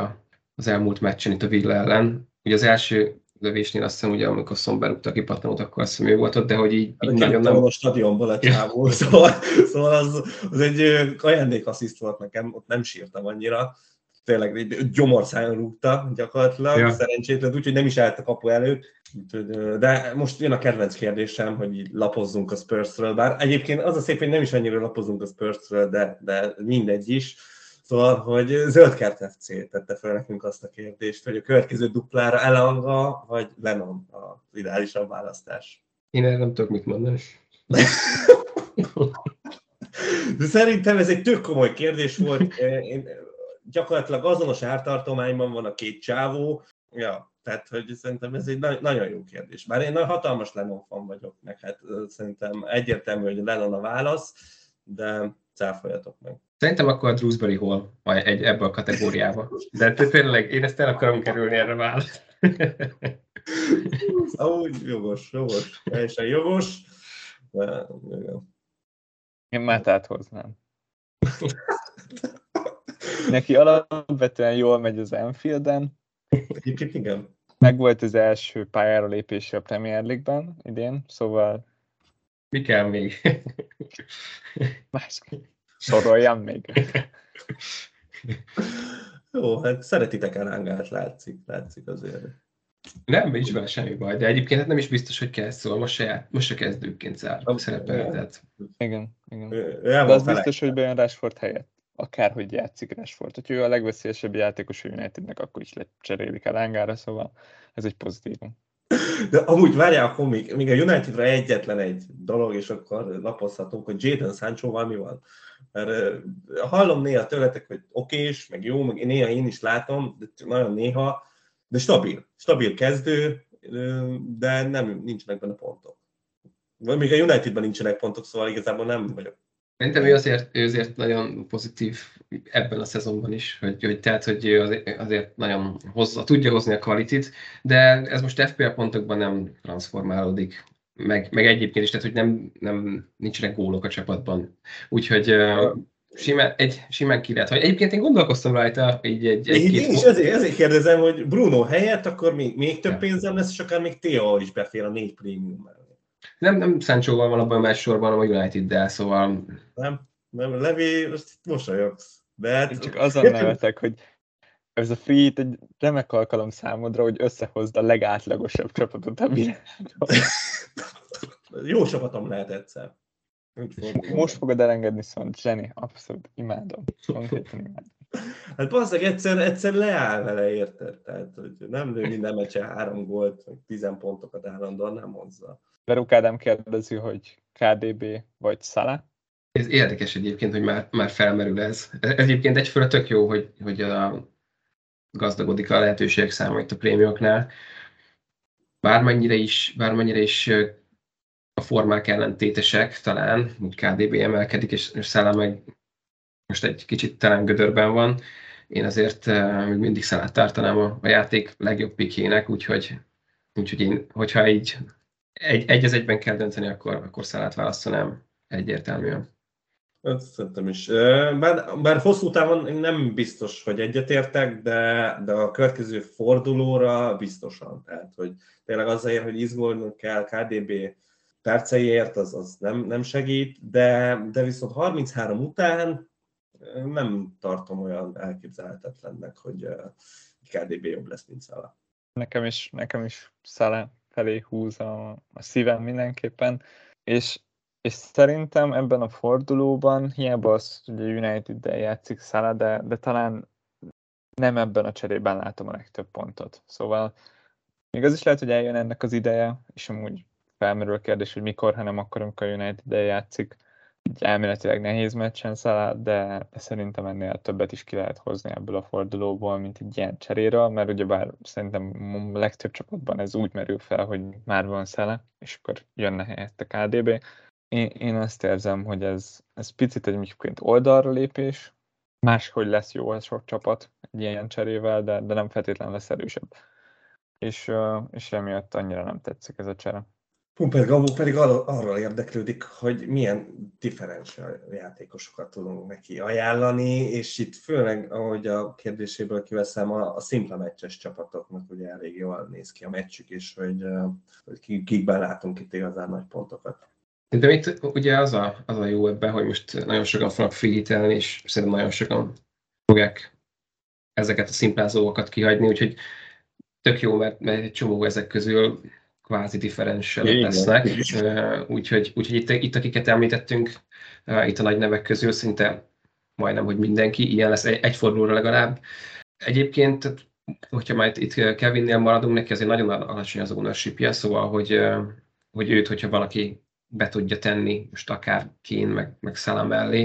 Az elmúlt meccsen itt a Villa ellen. Ugye az első lövésnél azt hiszem, ugye, amikor Son berúgta a kipattanót, akkor azt hiszem ő volt ott, de hogy így nagyon nem... A stadionban lett távol, szóval az egy ajándékassziszt volt nekem, ott nem sírtam annyira. Tényleg egy gyomorszájon rúgta gyakorlatilag, szerencsétlen, úgyhogy nem is állt a kapu előtt. De most jön a kedvenc kérdésem, hogy lapozzunk a Spursről, bár egyébként az a szép, hogy nem is annyira lapozunk a Spursről, de mindegy is. Szóval, hogy Zöldkert FC tette fel nekünk azt a kérdést, hogy a következő duplára Elanga vagy Lennon az ideálisabb választás. Én erre nem tudok mit mondani. De szerintem ez egy tök komoly kérdés volt. Gyakorlatilag azonos ártartományban van a két csávó. Ja, tehát, hogy szerintem ez egy nagyon jó kérdés. Bár én hatalmas Lennon fan vagyok meg, hát szerintem egyértelmű, hogy Lennon a válasz, de cáfoljatok meg. Szerintem akkor a Drewsbury Hall ebbe a kategóriába. De tényleg én ezt el akarom kerülni, erre választ. Úgy, jogos. Teljesen jogos. De, én Mátát hoznám. Neki alapvetően jól megy az Anfielden. Egyébként igen. Meg volt az első pályára lépése a Premier League-ben idén, szóval... Mi kell még? Soroljam még. Jó, hát szeretitek Elangát, látszik azért. Nem, is van semmi baj, de egyébként hát nem is biztos, hogy kell, szóval most se kezdőként szerepel. Igen. De az biztos, hogy bejön Rashford helyett. Akárhogy játszik Rashford. Hogyha ő a legveszélyesebb játékos a Unitednek, akkor is lecserélik Elangára, szóval ez egy pozitív. De amúgy várjál, akkor még a Unitedra egyetlen egy dolog, és akkor lapozhatunk, hogy Jadon Sanchoval mi van. Mert hallom néha tőletek, hogy okés, meg jó, meg néha én is látom, de nagyon néha, de stabil kezdő, de nem nincsenek benne pontok. Még a Unitedben nincsenek pontok, szóval igazából nem vagyok. Szerintem ő azért nagyon pozitív ebben a szezonban is, hogy ő azért nagyon tudja hozni a kvalitit, de ez most FPL pontokban nem transformálódik, meg egyébként is, tehát hogy nem nincsenek gólok a csapatban. Úgyhogy simán ki lehet. Egyébként én gondolkoztam rajta. Ezért kérdezem, hogy Bruno helyett akkor még több pénzem lesz, és akár még Theo is befér a 4 prémiummal. Nem Sanchoval van abban a mássorban, a United-del, szóval... Nem, Levi, most itt mosolyogsz. De hát... Csak azon nevetek, hogy Ez a free hit egy remek alkalom számodra, hogy összehozd a legátlagosabb csapatot a világon. Jó csapatom lehet egyszer. Most fogod elengedni Szont, zseni, abszolút, imádom. Konkrétan imádom. Hát basszak, egyszer leáll vele, érted? Tehát, hogy nem lő minden meccsen 3 gólt, 10 pontokat állandóan nem hozza. Veruk Ádám kérdezi, hogy KDB vagy Salah? Ez érdekes egyébként, hogy már felmerül ez. Egyébként egyfőre tök jó, hogy a gazdagodik a lehetőségek száma itt a prémiumoknál. Bármennyire is a formák ellentétesek talán, úgy KDB emelkedik, és Salah meg most egy kicsit talán gödörben van. Én azért mindig Salah tartanám a játék legjobb pikjének, úgyhogy én, hogyha így egy az egyben kell dönteni, akkor Salah-t választanám egyértelműen. Szerintem is. Bár hosszú távon nem biztos, hogy egyetértek, de a következő fordulóra biztosan. Tehát, hogy tényleg azért, hogy izgulnunk kell KDB perceiért, az nem segít, de viszont 33 után nem tartom olyan elképzelhetetlennek, hogy KDB jobb lesz, mint Salah. Nekem is Salah felé húz a szívem mindenképpen, és szerintem ebben a fordulóban, hiába az, hogy a United-del játszik Salah, de talán nem ebben a cserében látom a legtöbb pontot. Szóval még az is lehet, hogy eljön ennek az ideje, és amúgy felmerül a kérdés, hogy mikor, hanem akkor, amikor a United-del játszik. Így elméletileg nehéz meccsen Salah, de szerintem ennél többet is ki lehet hozni ebből a fordulóból, mint egy ilyen cseréről, mert ugyebár szerintem a legtöbb csapatban ez úgy merül fel, hogy már van Salah, és akkor jönne helyette KDB. Én azt érzem, hogy ez picit egyébként oldalra lépés, máshogy lesz jó a sok csapat egy ilyen cserével, de nem feltétlenül lesz erősebb. És emiatt annyira nem tetszik ez a csere. Pumper Gabó pedig arról érdeklődik, hogy milyen differenciál játékosokat tudunk neki ajánlani, és itt főleg, ahogy a kérdéséből kiveszem, a szimpla meccses csapatoknak ugye elég jól néz ki a meccsük, és hogy kikben látunk itt igazán nagy pontokat. De itt ugye az a jó ebben, hogy most nagyon sokan fognak free-hitelni, és szerintem nagyon sokan fogják ezeket a szimplázókat kihagyni, úgyhogy tök jó, mert egy csomó ezek közül kvázi differential lesznek. Úgyhogy itt akiket említettünk, itt a nagy nevek közül szinte majdnem, hogy mindenki ilyen lesz egy fordulóra legalább. Egyébként, hogyha már itt Kevinnél maradunk, neki azért nagyon alacsony az ownership-je, szóval, hogy őt, hogyha valaki be tudja tenni, most akár Kane, meg Salah mellé.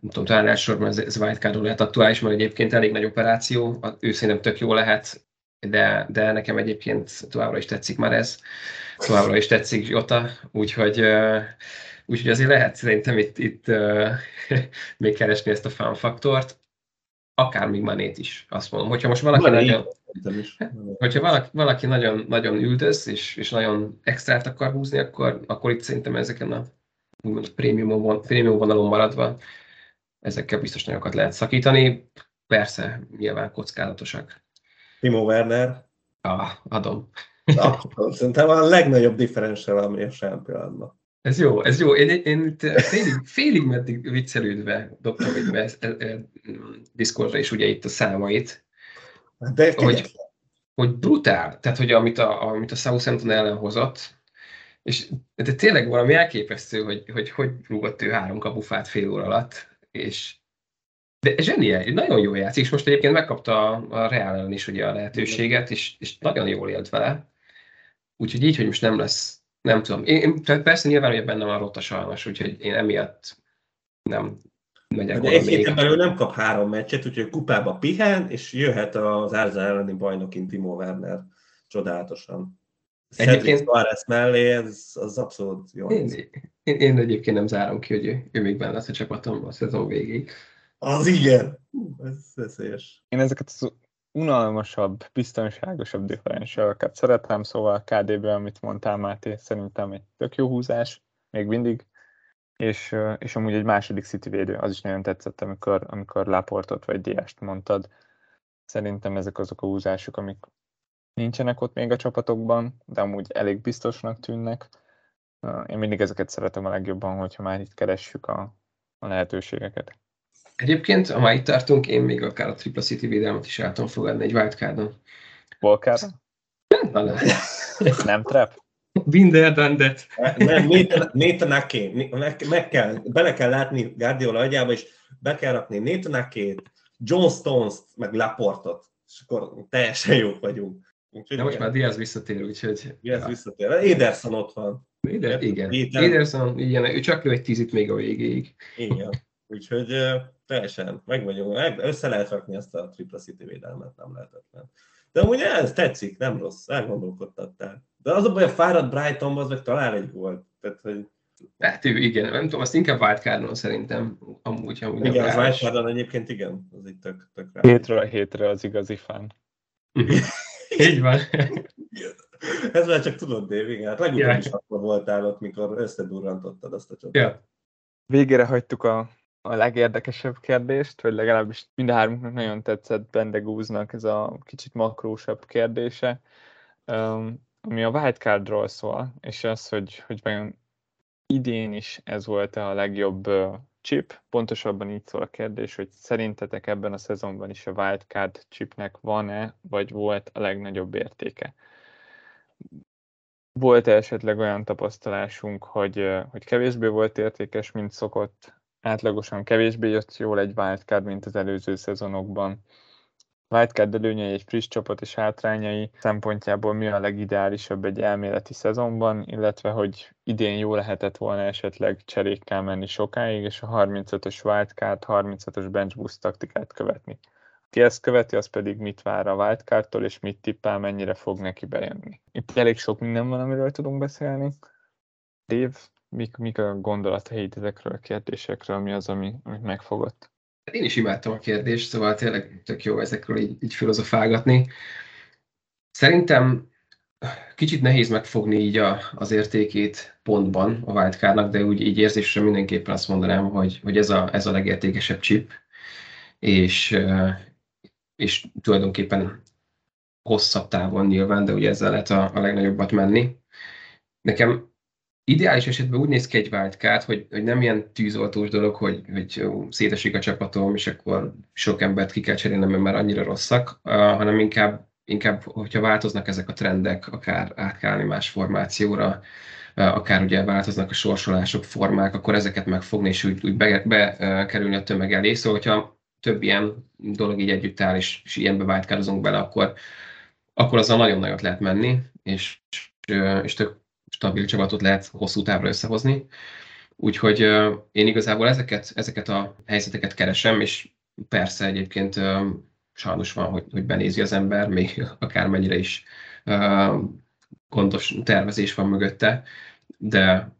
Nem tudom, talán elsősorban ez wildcard-on lehet aktuális, mert egyébként elég nagy operáció, ő szerintem tök jó lehet, de nekem egyébként továbbra is tetszik Mahrez, továbbra is tetszik Jota, úgyhogy azért lehet szerintem itt még keresni ezt a fan faktort, akár még Manét is, azt mondom. Hogyha most valaki Hogyha valaki nagyon, nagyon üldöz, és nagyon extrát akar húzni, akkor itt szerintem ezeken a prémium vonalon maradva ezekkel biztos nagyokat lehet szakítani. Persze, nyilván kockázatosak. Timo Werner? Adom. Szerintem a legnagyobb differential, ami a sámpionatban. Ez jó. Én félig meddig viccelődve dobtam Discordra is ugye itt a számait, de hogy brutál, tehát hogy amit a Southampton ellen hozott, és de tényleg valami elképesztő, hogy rúgott ő 3 kapufát fél óra alatt, és de zseniális, nagyon jól játszik, és most egyébként megkapta a Real ellen is ugye a lehetőséget, és nagyon jól élt vele, úgyhogy így, hogy most nem lesz, nem tudom, tehát persze nyilván, hogy bennem a rota sajnos, úgyhogy én emiatt nem megyek oda. Egy héten belül nem kap 3 meccset, úgyhogy kupába pihen, és jöhet az Arsenal elleni bajnokin Timo Werner csodálatosan. Cedric Suárez mellé, az abszolút jó. Én egyébként nem zárom ki, hogy ő még benne lesz a csapatomban a szezon végig. Az igen! Ez veszélyes. Én ezeket az unalmasabb, biztonságosabb differenciálokat szeretem, szóval KDB, amit mondtál Máté, szerintem egy tök jó húzás, még mindig. És amúgy egy második City védő, az is nagyon tetszett, amikor Laportot vagy Diást mondtad. Szerintem ezek azok a húzások, amik nincsenek ott még a csapatokban, de amúgy elég biztosnak tűnnek. Én mindig ezeket szeretem a legjobban, hogyha már itt keressük a lehetőségeket. Egyébként, ha már itt tartunk, én még akár a Tripla City védelmet is el tudom fogadni egy wildcardon. Volkár? Nem trap? Binder Dandet. Nem, Nathan Ake. Bele kell látni Guardiola agyába, és be kell rakni Nathan Akét, John Stones-t, meg Laportot. És akkor teljesen jók vagyunk. Úgyhogy de most már Diaz visszatér, úgyhogy... Diaz visszatér. Ederson ott van. Igen. Ederson, igen, ő csak egy 10-it még a végéig. Igen. Úgyhogy teljesen meg vagyunk. Össze lehet rakni ezt a Tripla City védelmet, nem lehetetlen. De amúgy ez tetszik, nem rossz, elgondolkodtattál. De az a baj, a fáradt Brightonban az meg talál egy gólt. Tehát, hogy... Hát igen, nem tudom, azt inkább wildcardon szerintem, amúgy. Igen, az wildcardon egyébként igen, az itt tök rá. Hétről a hétre az igazi fán. Így van. Ez már csak tudod, Dave, igen. Hát legutóbb is akkor voltál ott, mikor összedurrantottad azt a csodát. Yeah. Végére hagytuk a legérdekesebb kérdést, vagy legalábbis mind a hármunknak nagyon tetszett Bendegúznak ez a kicsit makrósabb kérdése, ami a wildcardról szól, és az, hogy vajon idén is ez volt a legjobb chip, pontosabban így szól a kérdés, hogy szerintetek ebben a szezonban is a wildcard chipnek van-e, vagy volt a legnagyobb értéke? Volt-e esetleg olyan tapasztalásunk, hogy kevésbé volt értékes, mint szokott, átlagosan kevésbé jött jól egy wildcard, mint az előző szezonokban? Wildcard előnyei egy friss csapat és hátrányai szempontjából mi a legideálisabb egy elméleti szezonban, illetve hogy idén jó lehetett volna esetleg cserékkel menni sokáig, és a 35-ös wildcard, 35-ös bench boost taktikát követni. Aki ezt követi, az pedig mit vár a wildcardtól, és mit tippel, mennyire fog neki bejönni. Itt elég sok minden van, amiről tudunk beszélni. Dave, mik a gondolataid ezekről a kérdésekről, mi az, amit megfogott? Én is imádtam a kérdést, szóval tényleg tök jó ezekről így filozofálgatni. Szerintem kicsit nehéz megfogni így az értékét pontban a wildcardnak, de úgy így érzésre mindenképpen azt mondanám, hogy ez a legértékesebb chip, és tulajdonképpen hosszabb távon nyilván, de ugye ezzel lehet a legnagyobbat menni. Nekem ideális esetben úgy néz ki egy wildcard, hogy nem ilyen tűzoltós dolog, hogy szétesik a csapatom, és akkor sok embert ki kell cserélnem, mert már annyira rosszak, hanem inkább, hogyha változnak ezek a trendek, akár át kell állni más formációra, akár ugye változnak a sorsolások, formák, akkor ezeket megfogni, és úgy bekerülni a tömeg elé. Szóval, hogyha több ilyen dolog így együtt áll, és ilyenbe wildcardozunk bele, akkor azzal nagyon nagyot lehet menni, és tök stabil csapatot lehet hosszú távra összehozni. Úgyhogy én igazából ezeket a helyzeteket keresem, és persze egyébként sajnos van, hogy benézi az ember, még akármennyire is gondos tervezés van mögötte, de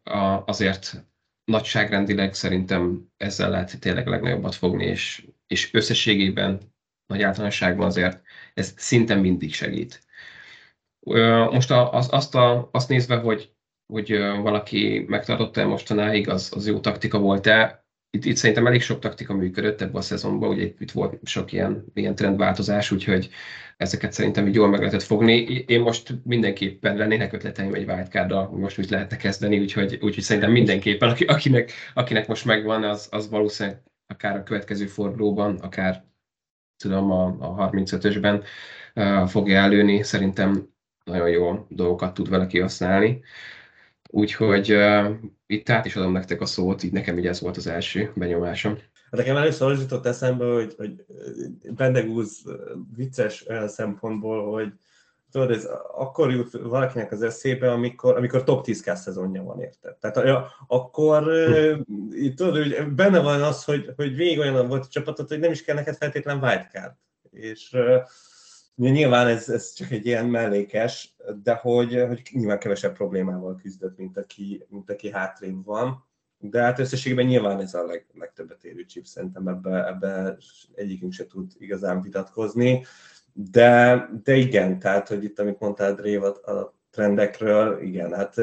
azért nagyságrendileg szerintem ezzel lehet tényleg legnagyobbat fogni, és összességében, nagy általánosságban azért ez szinte mindig segít. Most azt nézve, hogy valaki megtartotta mostanáig, az jó taktika volt-e, itt szerintem elég sok taktika működött ebben a szezonban, ugye itt volt sok ilyen trendváltozás, úgyhogy ezeket szerintem így jól meg lehetett fogni. Én most mindenképpen lennének ötleteim egy wildcarddal, most úgy lehetne kezdeni, úgyhogy szerintem mindenképpen, akinek most megvan, az valószínűleg akár a következő fordulóban, akár tudom a 35-ösben fogja előni, szerintem nagyon jó dolgokat tud vele kihasználni. Úgyhogy itt át is adom nektek a szót, így nekem így ez volt az első benyomásom. Nekem először az jutott eszembe, hogy Bendegúz vicces olyan szempontból, hogy tudod, ez akkor jut valakinek az eszébe, amikor top 10K szezonja van, érted? Tehát akkor tudod, hogy benne van az, hogy végig olyan volt a csapatot, hogy nem is kell neked feltétlen wildcard. És nyilván ez csak egy ilyen mellékes, de hogy nyilván kevesebb problémával küzdött, mint aki hátrébb van. De hát összességében nyilván ez a legtöbbet érő chip, szerintem ebbe egyikünk se tud igazán vitatkozni. De igen, tehát, hogy itt, amit mondtál, Dave, a trendekről, igen, hát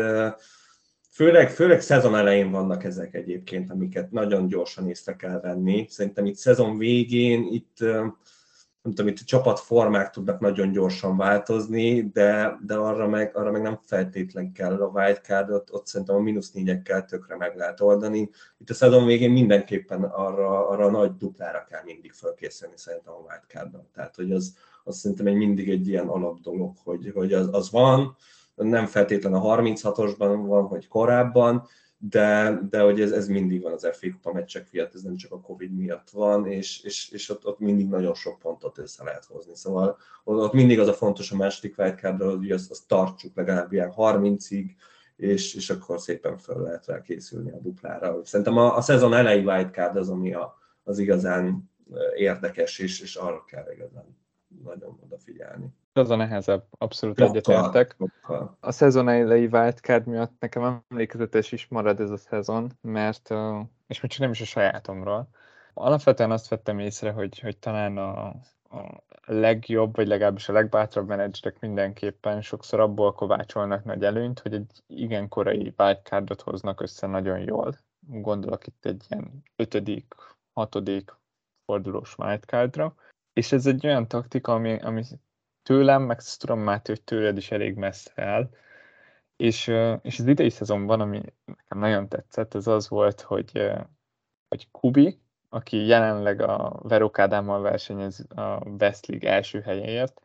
főleg szezon elején vannak ezek egyébként, amiket nagyon gyorsan észre kell venni. Szerintem itt szezon végén, itt nem tudom, itt a csapatformák tudnak nagyon gyorsan változni, de arra meg nem feltétlen kell a wildcardot, ott szerintem a -4-ekkel tökre meg lehet oldani. Itt a szezon végén mindenképpen arra a nagy duplára kell mindig felkészülni szerintem a wildcardon. Tehát, hogy az szerintem mindig egy ilyen alapdolog, hogy az van, nem feltétlen a 36-osban van, hogy korábban, de hogy ez mindig van az FA Kupa meccsek miatt, ez nem csak a Covid miatt van, és ott mindig nagyon sok pontot össze lehet hozni. Szóval ott mindig az a fontos a második wildcardra, hogy azt tartsuk legalább ilyen 30-ig, és akkor szépen fel lehet rá készülni a duplára. Szerintem a szezon elejé wildcard az, ami az igazán érdekes, és arra kell igazán nagyon odafigyelni. Az a nehezebb, abszolút egyetértek. A szezon elejé wildcard miatt nekem emlékezetes is marad ez a szezon, mert, és most nem is a sajátomról, alapvetően azt vettem észre, hogy talán a legjobb, vagy legalábbis a legbátrabb menedzserek mindenképpen sokszor abból kovácsolnak nagy előnyt, hogy egy igen korai wildcardot hoznak össze nagyon jól. Gondolok itt egy ilyen 5.-6. fordulós wildcardra, és ez egy olyan taktika, ami tőlem, meg tudom már, hogy tőled is elég messze áll. És az idei szezonban, ami nekem nagyon tetszett, az volt, hogy Kubi, aki jelenleg a Verok Ádámmal versenyez a West League első helyéért,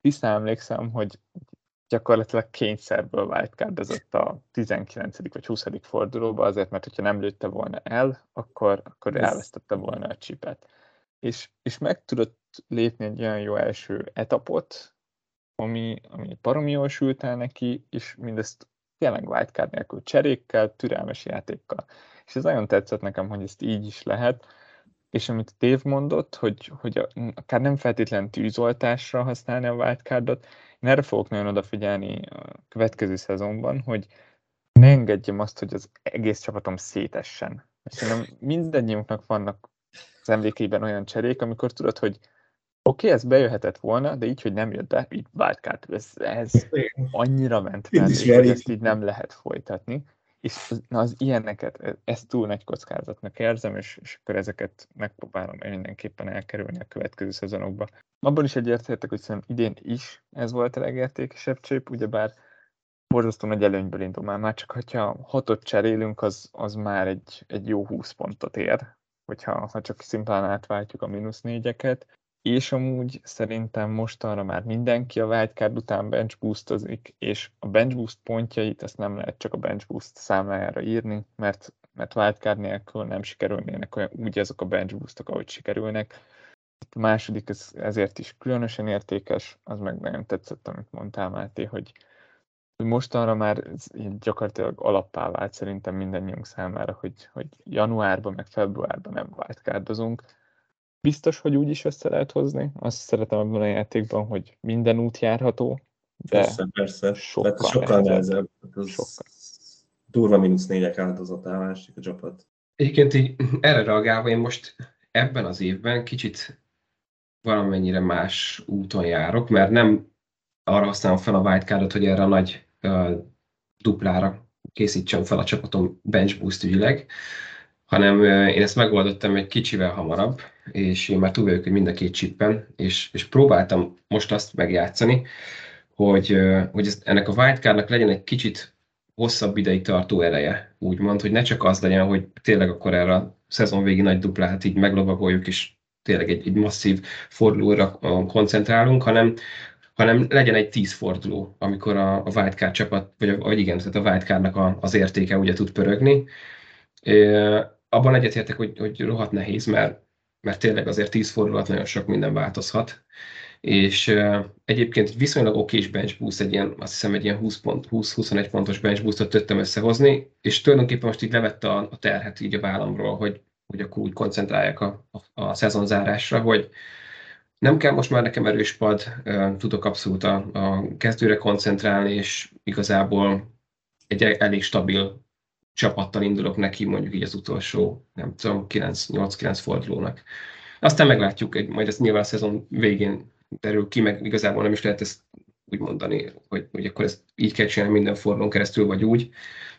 tisztán emlékszem, hogy gyakorlatilag kényszerből wildcardozott a 19. vagy 20. fordulóba, azért, mert hogyha nem lőtte volna el, akkor elvesztette volna a csipet. És meg tudott lépni egy olyan jó első etapot, ami baromi jól sült el neki, és mindezt tényleg wildcard nélkül, cserékkel, türelmes játékkal. És ez nagyon tetszett nekem, hogy ezt így is lehet. És amit Dave mondott, hogy akár nem feltétlen tűzoltásra használni a wildcardot, én erre fogok nagyon odafigyelni a következő szezonban, hogy ne engedjem azt, hogy az egész csapatom szétessen. Szerintem mindennyiunknak vannak az emlékeiben olyan cserék, amikor tudod, hogy oké, ez bejöhetett volna, de így, hogy nem jött be, így wildcard, ez annyira ment, hogy ezt így nem lehet folytatni. És az ilyeneket, ez túl nagy kockázatnak érzem, és akkor ezeket megpróbálom mindenképpen elkerülni a következő szezonokba. Abban is egyetértek, hogy szerintem idén is ez volt a legértékesebb csép, ugyebár borzasztó nagy előnyből indul már csak hogyha 6-ot cserélünk, az már egy jó 20 pontot ér, hogyha csak szimplán átváltjuk a -4-eket, és amúgy szerintem mostanra már mindenki a wildcard után bench boostozik, és a bench boost pontjait azt nem lehet csak a bench boost számlájára írni, mert wildcard nélkül nem sikerülnének úgy azok a bench boostok, ahogy sikerülnek. A második ezért is különösen értékes, az meg nagyon tetszett, amit mondtál, Máté, hogy mostanra már gyakorlatilag alappá vált szerintem mindannyiunk számára, hogy januárban, meg februárban nem wildcardozunk. Biztos, hogy úgy is össze lehet hozni. Azt szeretem ebben a játékban, hogy minden út járható, de persze. Sokkal nehezebb. Durva -4-ek áldozatává másik a csapat. Egyébként így erre reagálva én most ebben az évben kicsit valamennyire más úton járok, mert nem arra használom fel a wildcardot, hogy erre a nagy duplára készítsem fel a csapatom bench boost ügyileg, hanem én ezt megoldottam egy kicsivel hamarabb, és én már túl vagyok, hogy mind a két chippen, és próbáltam most azt megjátszani, hogy ennek a wildcardnak legyen egy kicsit hosszabb ideig tartó ereje, úgymond, hogy ne csak az legyen, hogy tényleg akkor erre a szezon végi nagy duplát így meglovagoljuk, és tényleg egy masszív fordulóra koncentrálunk, hanem legyen egy 10 forduló, amikor a wildcard csapat, vagy igen, tehát a wildcardnak az értéke ugye tud pörögni. Abban egyetértek, hogy rohadt nehéz, mert tényleg azért 10 forduló alatt nagyon sok minden változhat. És egyébként egy viszonylag okés bench boost, azt hiszem egy ilyen 20-21 pontos bench boostot tudtam összehozni, és tulajdonképpen most így levette a terhet így a vállamról, hogy akkor úgy koncentrálják a szezonzárásra, hogy nem kell most már nekem erős pad, tudok abszolút a kezdőre koncentrálni, és igazából egy elég stabil csapattal indulok neki, mondjuk így az utolsó, nem tudom, 8-9 fordulónak. Aztán meglátjuk, majd ezt nyilván a szezon végén derül ki, meg igazából nem is lehet ezt úgy mondani, hogy akkor ezt így kell csinálni minden fordulón keresztül, vagy úgy,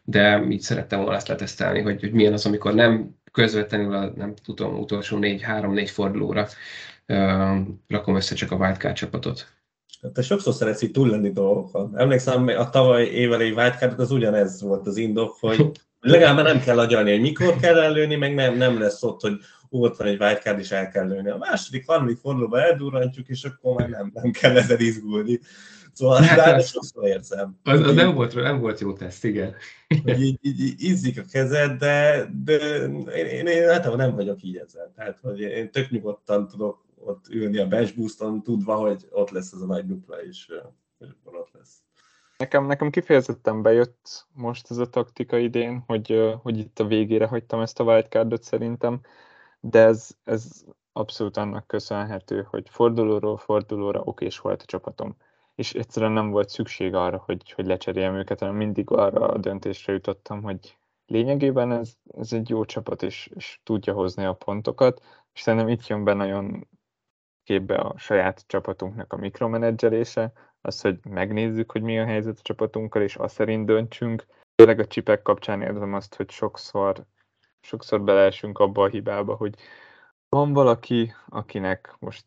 de így szerettem volna ezt letesztelni, hogy milyen az, amikor nem közvetlenül a, nem tudom, utolsó 3-4 fordulóra rakom össze csak a wildcard csapatot. Te sokszor szeretsz így túl lenni dolgokon. Emlékszem, a tavaly évelei wildcardot az ugyanez volt az indok, hogy legalább nem kell agyalni, hogy mikor kell előni, meg nem lesz ott, hogy ott van egy wildcard is el kell lőni. A második, harmadik fordulóban eldurrantjuk, és akkor már nem kell ezen izgulni. Szóval hát sokszor érzem. Az nem volt jó teszt, igen. Hogy így izzik a kezed, de én hát nem vagyok így ezzel. Tehát, hogy én tök nyugodtan tudok ott ülni a bench booston, tudva, hogy ott lesz az a nagy dupla, és akkor ott lesz. Nekem kifejezetten bejött most ez a taktika idén, hogy itt a végére hagytam ezt a wildcardot szerintem, de ez abszolút annak köszönhető, hogy fordulóról fordulóra okés volt a csapatom. És egyszerűen nem volt szükség arra, hogy lecseréljem őket, hanem mindig arra a döntésre jutottam, hogy lényegében ez egy jó csapat, és tudja hozni a pontokat, és szerintem itt jön be nagyon képbe a saját csapatunknak a mikromenedzselése, az, hogy megnézzük, hogy mi a helyzet a csapatunkkal, és azt szerint döntsünk. Főleg a csipek kapcsán érzem azt, hogy sokszor beleesünk abba a hibába, hogy van valaki, akinek most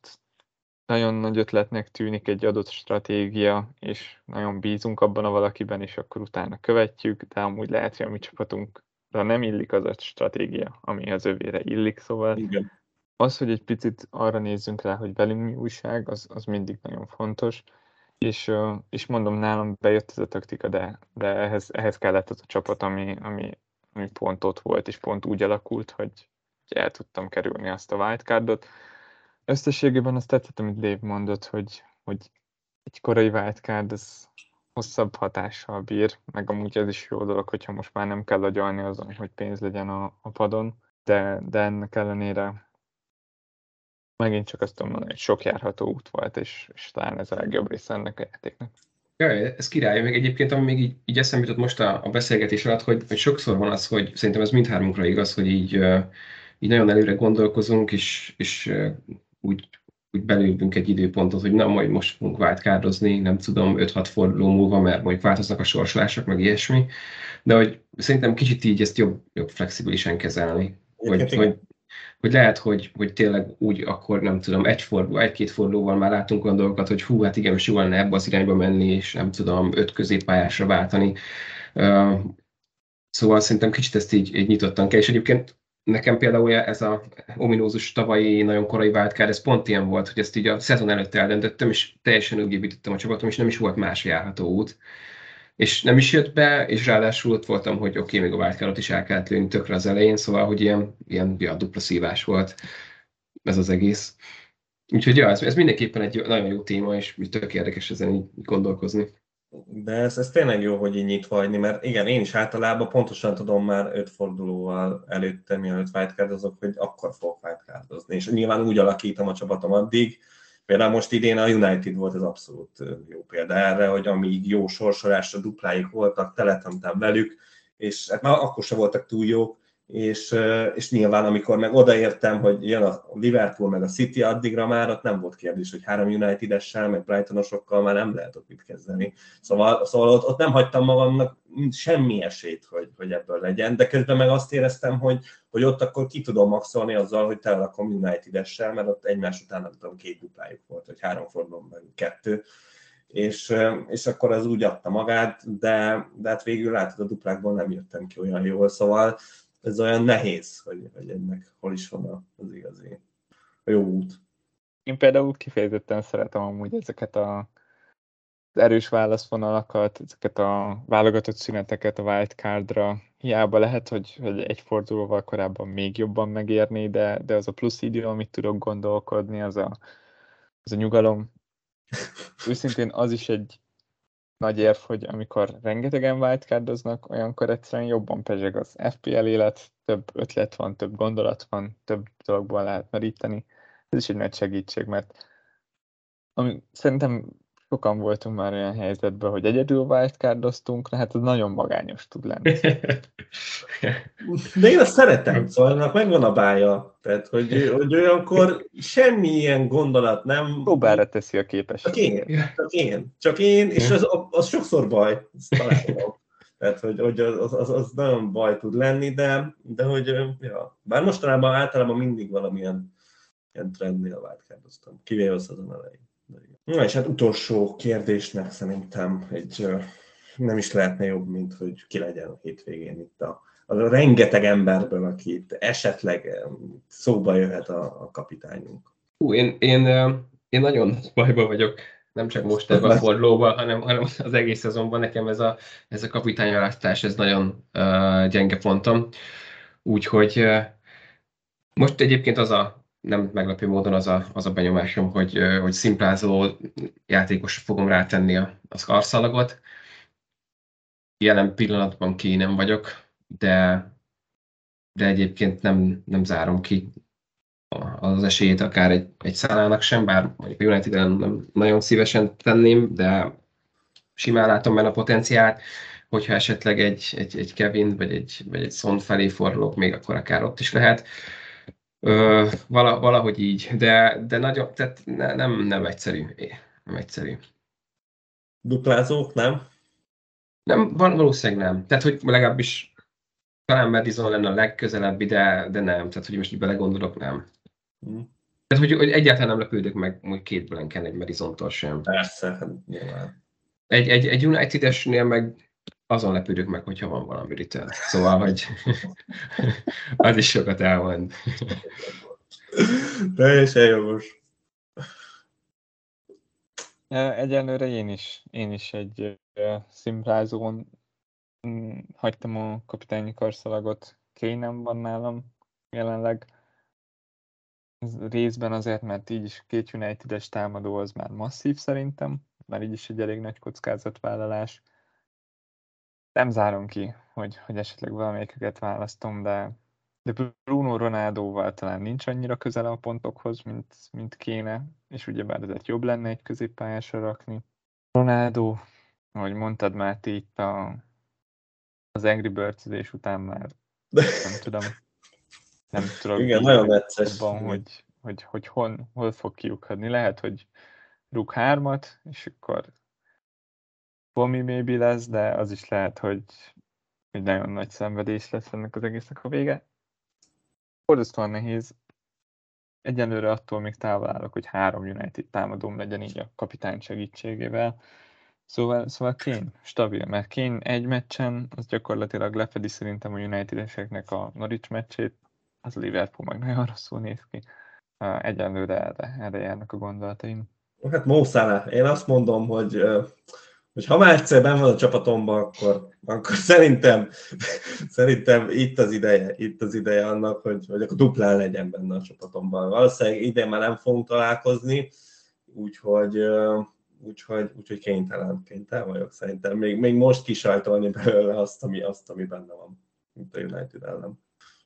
nagyon nagy ötletnek tűnik egy adott stratégia, és nagyon bízunk abban a valakiben, és akkor utána követjük, de amúgy lehet, hogy a mi csapatunkra nem illik az a stratégia, ami az övére illik, szóval igen. Az, hogy egy picit arra nézzünk rá, hogy velünk mi újság, az mindig nagyon fontos, és mondom, nálam bejött ez a taktika, de ehhez kellett az a csapat, ami pont ott volt, és pont úgy alakult, hogy el tudtam kerülni azt a wildcardot. Összességében azt tetszett, amit Dave mondott, hogy egy korai wildcard az hosszabb hatással bír, meg amúgy ez is jó dolog, hogyha most már nem kell agyalni azon, hogy pénz legyen a padon, de ennek ellenére megint csak azt tudom mondani, hogy sok járható út volt, és talán ez a legjobb része ennek a játéknak. Jaj, ez király, meg egyébként, ami még így eszembe jutott most a beszélgetés alatt, hogy sokszor van az, hogy szerintem ez mindhármunkra igaz, hogy így nagyon előre gondolkozunk, és úgy belőlünk egy időpontot, hogy na, majd most fogunk wildcardozni, nem tudom, 5-6 forduló múlva, mert mondjuk változnak a sorsolások, meg ilyesmi, de hogy szerintem kicsit így ezt jobb flexibilisen kezelni. Hogy lehet, hogy tényleg úgy akkor, nem tudom, egy-két fordulóval már látunk olyan dolgokat, hogy hú, hát igen, most jól lenne ebbe az irányba menni, és nem tudom, 5 középpályásra váltani. Szóval szerintem kicsit ezt így nyitottan kell, és egyébként nekem például ez a ominózus tavalyi nagyon korai wildcard, ez pont ilyen volt, hogy ezt így a szezon előtt eldöntöttem, és teljesen ugébítettem a csapatom, és nem is volt más járható út. És nem is jött be, és ráadásul ott voltam, hogy oké, még a wildcardot is el kellett lőni tökre az elején, szóval, hogy ilyen dupla szívás volt ez az egész. Úgyhogy ja, ez mindenképpen egy nagyon jó téma, és tök érdekes ezen így gondolkozni. De ez tényleg jó, hogy így nyitva hagyni, mert igen, én is általában pontosan tudom már 5 fordulóval előtte, mielőtt wildcardozok, hogy akkor fogok wildcardozni. És nyilván úgy alakítom a csapatom addig, például most idén a United volt az abszolút jó példa erre, hogy amíg jó sorsolásra dupláik voltak, teletemtem velük, és hát már akkor se voltak túl jók, és nyilván amikor meg odaértem, hogy jön a Liverpool meg a City, addigra már ott nem volt kérdés, hogy 3 United-essel, meg Brightonosokkal már nem lehet ott mit kezdeni. Szóval ott nem hagytam magamnak semmi esélyt, hogy ebből legyen, de közben meg azt éreztem, hogy ott akkor ki tudom maxolni azzal, hogy telerakom United-essel, mert ott egymás után nem tudom, 2 duplájuk volt, vagy 3 fordulóban 2. És akkor az úgy adta magát, de hát végül látod, a duplákból nem jöttem ki olyan jól, szóval ez olyan nehéz, hogy ennek hol is van az igazi, a jó út. Én például kifejezetten szeretem amúgy ezeket az erős válaszvonalakat, ezeket a válogatott szüneteket a wildcardra. Hiába lehet, hogy egy fordulóval korábban még jobban megérni, de az a plusz idő, amit tudok gondolkodni, az a nyugalom. Őszintén az is egy nagy érv, hogy amikor rengetegen wildcardoznak, olyankor egyszerűen jobban pezseg az FPL élet, több ötlet van, több gondolat van, több dologból lehet meríteni. Ez is egy nagy segítség, mert szerintem sokan voltunk már olyan helyzetben, hogy egyedül wildcardoztunk, de hát ez nagyon magányos tud lenni. De én azt szeretem, szóval megvan a bája, tehát hogy olyankor semmi ilyen gondolat nem... Próbára teszi a képességet. Csak én, és az sokszor baj, ezt találom. Tehát, hogy az nagyon baj tud lenni, de hogy, ja. Bár mostanában általában mindig valamilyen ilyen trendnél változtam. Kivéve az azon elején. Na és hát utolsó kérdésnek szerintem egy nem is lehetne jobb, mint hogy ki legyen a hétvégén itt a rengeteg emberből, aki itt esetleg szóba jöhet a kapitányunk. Hú, én nagyon nagy bajban vagyok. Nem csak most ebben a fordulóban, hanem az egész szezonban nekem ez a kapitányválasztás, ez nagyon gyenge pontom. Úgyhogy most egyébként az a, nem meglepő módon az a benyomásom, hogy szimplázó játékosra fogom rátenni az karszalagot. Jelen pillanatban ki nem vagyok, de egyébként nem zárom ki az esélyét akár egy Salának sem, bár mondjuk a United nem nagyon szívesen tenném, de simán látom benne a potenciált, hogyha esetleg egy Kevin vagy egy Son felé fordulok, még akkor akár ott is lehet. Valahogy így, de nagyon, tehát nem egyszerű. Nem egyszerű. Duplázók, nem? Nem, valószínűleg nem. Tehát, hogy legalábbis talán Madison lenne a legközelebb ide, de nem. Tehát, hogy most így belegondolok, nem. Tehát, hogy egyáltalán nem lepődök meg, hogy két blanken egy Madisontól sem. Persze, nyilván. Egy United-esnél meg azon lepődök meg, hogyha van valami return. Szóval, hogy az is sokat elmond. Teljesen jogos. Egyelőre én is egy szimplázón hagytam a kapitányi karszalagot. Kane van nálam jelenleg. Részben azért, mert így is két United-es támadó az már masszív szerintem, mert így is egy elég nagy kockázatvállalás. Nem zárom ki, hogy esetleg valamelyikeket választom, de Bruno Ronaldóval talán nincs annyira közel a pontokhoz, mint kéne, és ugyebár azért jobb lenne egy középpályásra rakni. Ronaldo, ahogy mondtad már itt az Angry Birds-edés után már nem tudom. Igen, nagyon egyszerű. Hogy hol fog kiukadni. Lehet, hogy rúg 3-at, és akkor Bomi maybe lesz, de az is lehet, hogy nagyon nagy szenvedés lesz ennek az egésznek a vége. Borzasztóan nehéz. Egyenlőre attól még távol állok, hogy 3 United támadóm legyen így a kapitány segítségével. Szóval Kane stabil, mert Kane egy meccsen, az gyakorlatilag lefedi szerintem a United-eseknek a Norwich meccsét, az Liverpool meg nagyon rosszul néz ki. Egyenlőre erre járnak a gondolataim. Hát Mo Salah, én azt mondom, hogy ha már egyszer benn van a csapatomban, akkor szerintem itt az ideje annak, hogy akkor duplán legyen benne a csapatomban. Valószínűleg idén már nem fogunk találkozni, úgyhogy kénytelen vagyok szerintem. Még most kisajtolni belőle azt, ami benne van, mint a United ellen.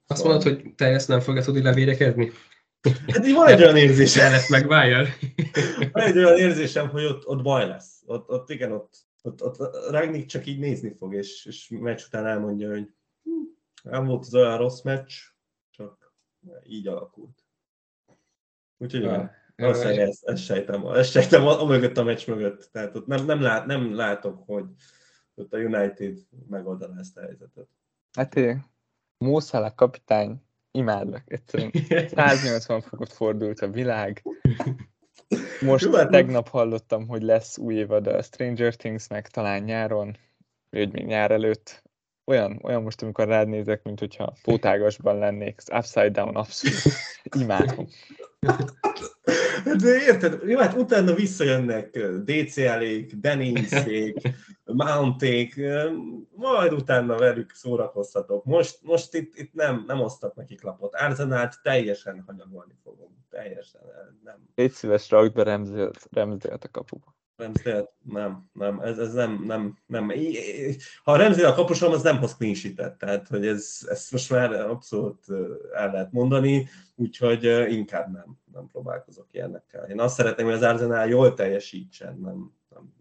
Azt mondod, hogy te ezt nem fogod tudni levédekezni? Hát így van egy olyan érzésem. Ezt megváljad. Van egy olyan érzésem, hogy ott baj lesz. Ott Ragnik csak így nézni fog, és meccs után elmondja, hogy nem volt az olyan rossz meccs, csak így alakult. Úgyhogy igen. Valószínűleg ezt sejtem a meccs mögött, tehát ott nem látok, hogy ott a United megoldaná ezt a helyzetet. Hát én, Mo Salah kapitány, imádlak, egyszerűen 180 fokot fordult a világ. Most tegnap hallottam, hogy lesz új évad a Stranger Things-nek, talán nyáron, vagy még nyár előtt. Olyan most, amikor rád nézek, mint hogyha pótágasban lennék, upside down, abszolút, imádom. De érted, jó, hát utána visszajönnek DCL-ék, Denningsék, Mounték, majd utána velük szórakoztatok. Most itt nem osztak nekik lapot. Arsenalt teljesen hanyagolni fogom. Teljesen nem. Légy szíves, rakd be Ramsdale-t a kapuba. Ramsdale? Nem. Ez nem. Ha a Ramsdale a kapusom, az nem hoz clean sheet-et. Tehát, hogy ezt most már abszolút el lehet mondani, úgyhogy inkább nem próbálkozok ilyenekkel. Én azt szeretném, hogy az Arsenal jól teljesítsen,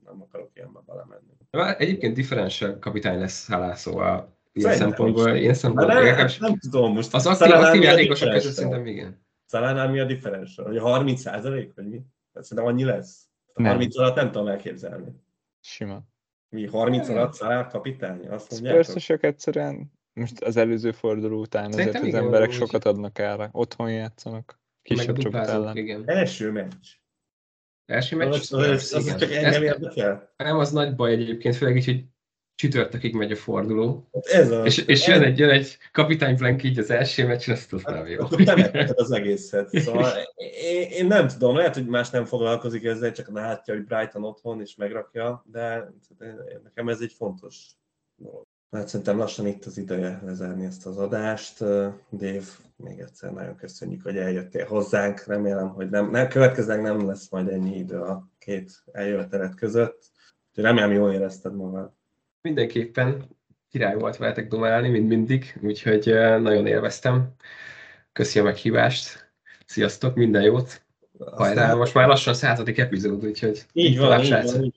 nem akarok ilyenbe belemenni. Egyébként differential kapitány lesz Salah, szóval ilyen szempontból. Nem tudom most. Az aktív játékosok között szerintem igen. Salahnál mi a differential? Hogy a 30% vagy mi? Szerintem annyi lesz. 30 alatt nem tudom elképzelni. Sima. Mi 30-at Salah kapitány? Azt mondjátok? Spurs-osok egyszerűen most az előző forduló után azért az emberek sokat adnak erre. Otthon játszanak. Kisebb csapat ellen. Első meccs. Első meccs? Az csak engem érdekel. Nem, az nagy baj egyébként, főleg így, hogy csütörtökig megy a forduló. Ez az. És jön egy kapitányplank így az első meccsen, azt nem jó. Akkor temetted az egészet. Szóval én nem tudom, lehet, hogy más nem foglalkozik ezzel, csak látja, hogy Brighton otthon és megrakja, de nekem ez egy fontos dolog. Hát szerintem lassan itt az ideje lezárni ezt az adást. Dave, még egyszer nagyon köszönjük, hogy eljöttél hozzánk. Remélem, hogy nem következőleg nem lesz majd ennyi idő a két eljövetelet között. Remélem, jól érezted magad. Mindenképpen király volt veletek domálni, mint mindig, úgyhogy nagyon élveztem. Köszi a meghívást. Sziasztok, minden jót. Hajrá, most már lassan 100. epizód, úgyhogy... Így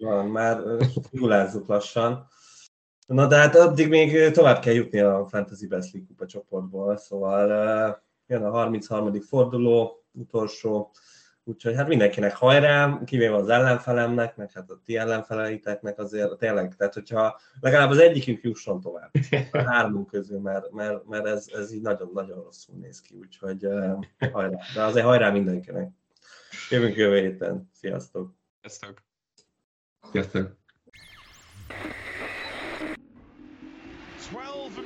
van. Már julázzuk lassan. Na, de hát addig még tovább kell jutni a Fantasy Best League kupa csoportból, szóval jön a 33. forduló, utolsó, úgyhogy hát mindenkinek hajrá, kivéve az ellenfelemnek, meg hát a ti ellenfeleiteknek azért tényleg, tehát hogyha legalább az egyikünk jusson tovább, a hármunk közül, mert ez így nagyon-nagyon rosszul néz ki, úgyhogy hajrá, de azért hajrá mindenkinek. Jövünk jövő héten, sziasztok! Sziasztok! 12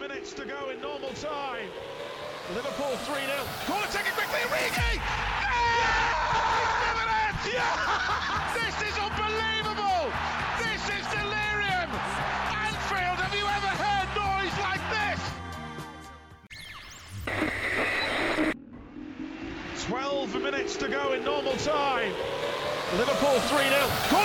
minutes to go in normal time. Liverpool 3-0. Corner taken quickly. Reguilón! Yeah! Yeah! This is unbelievable. This is delirium. Anfield, have you ever heard noise like this? 12 minutes to go in normal time. Liverpool 3-0.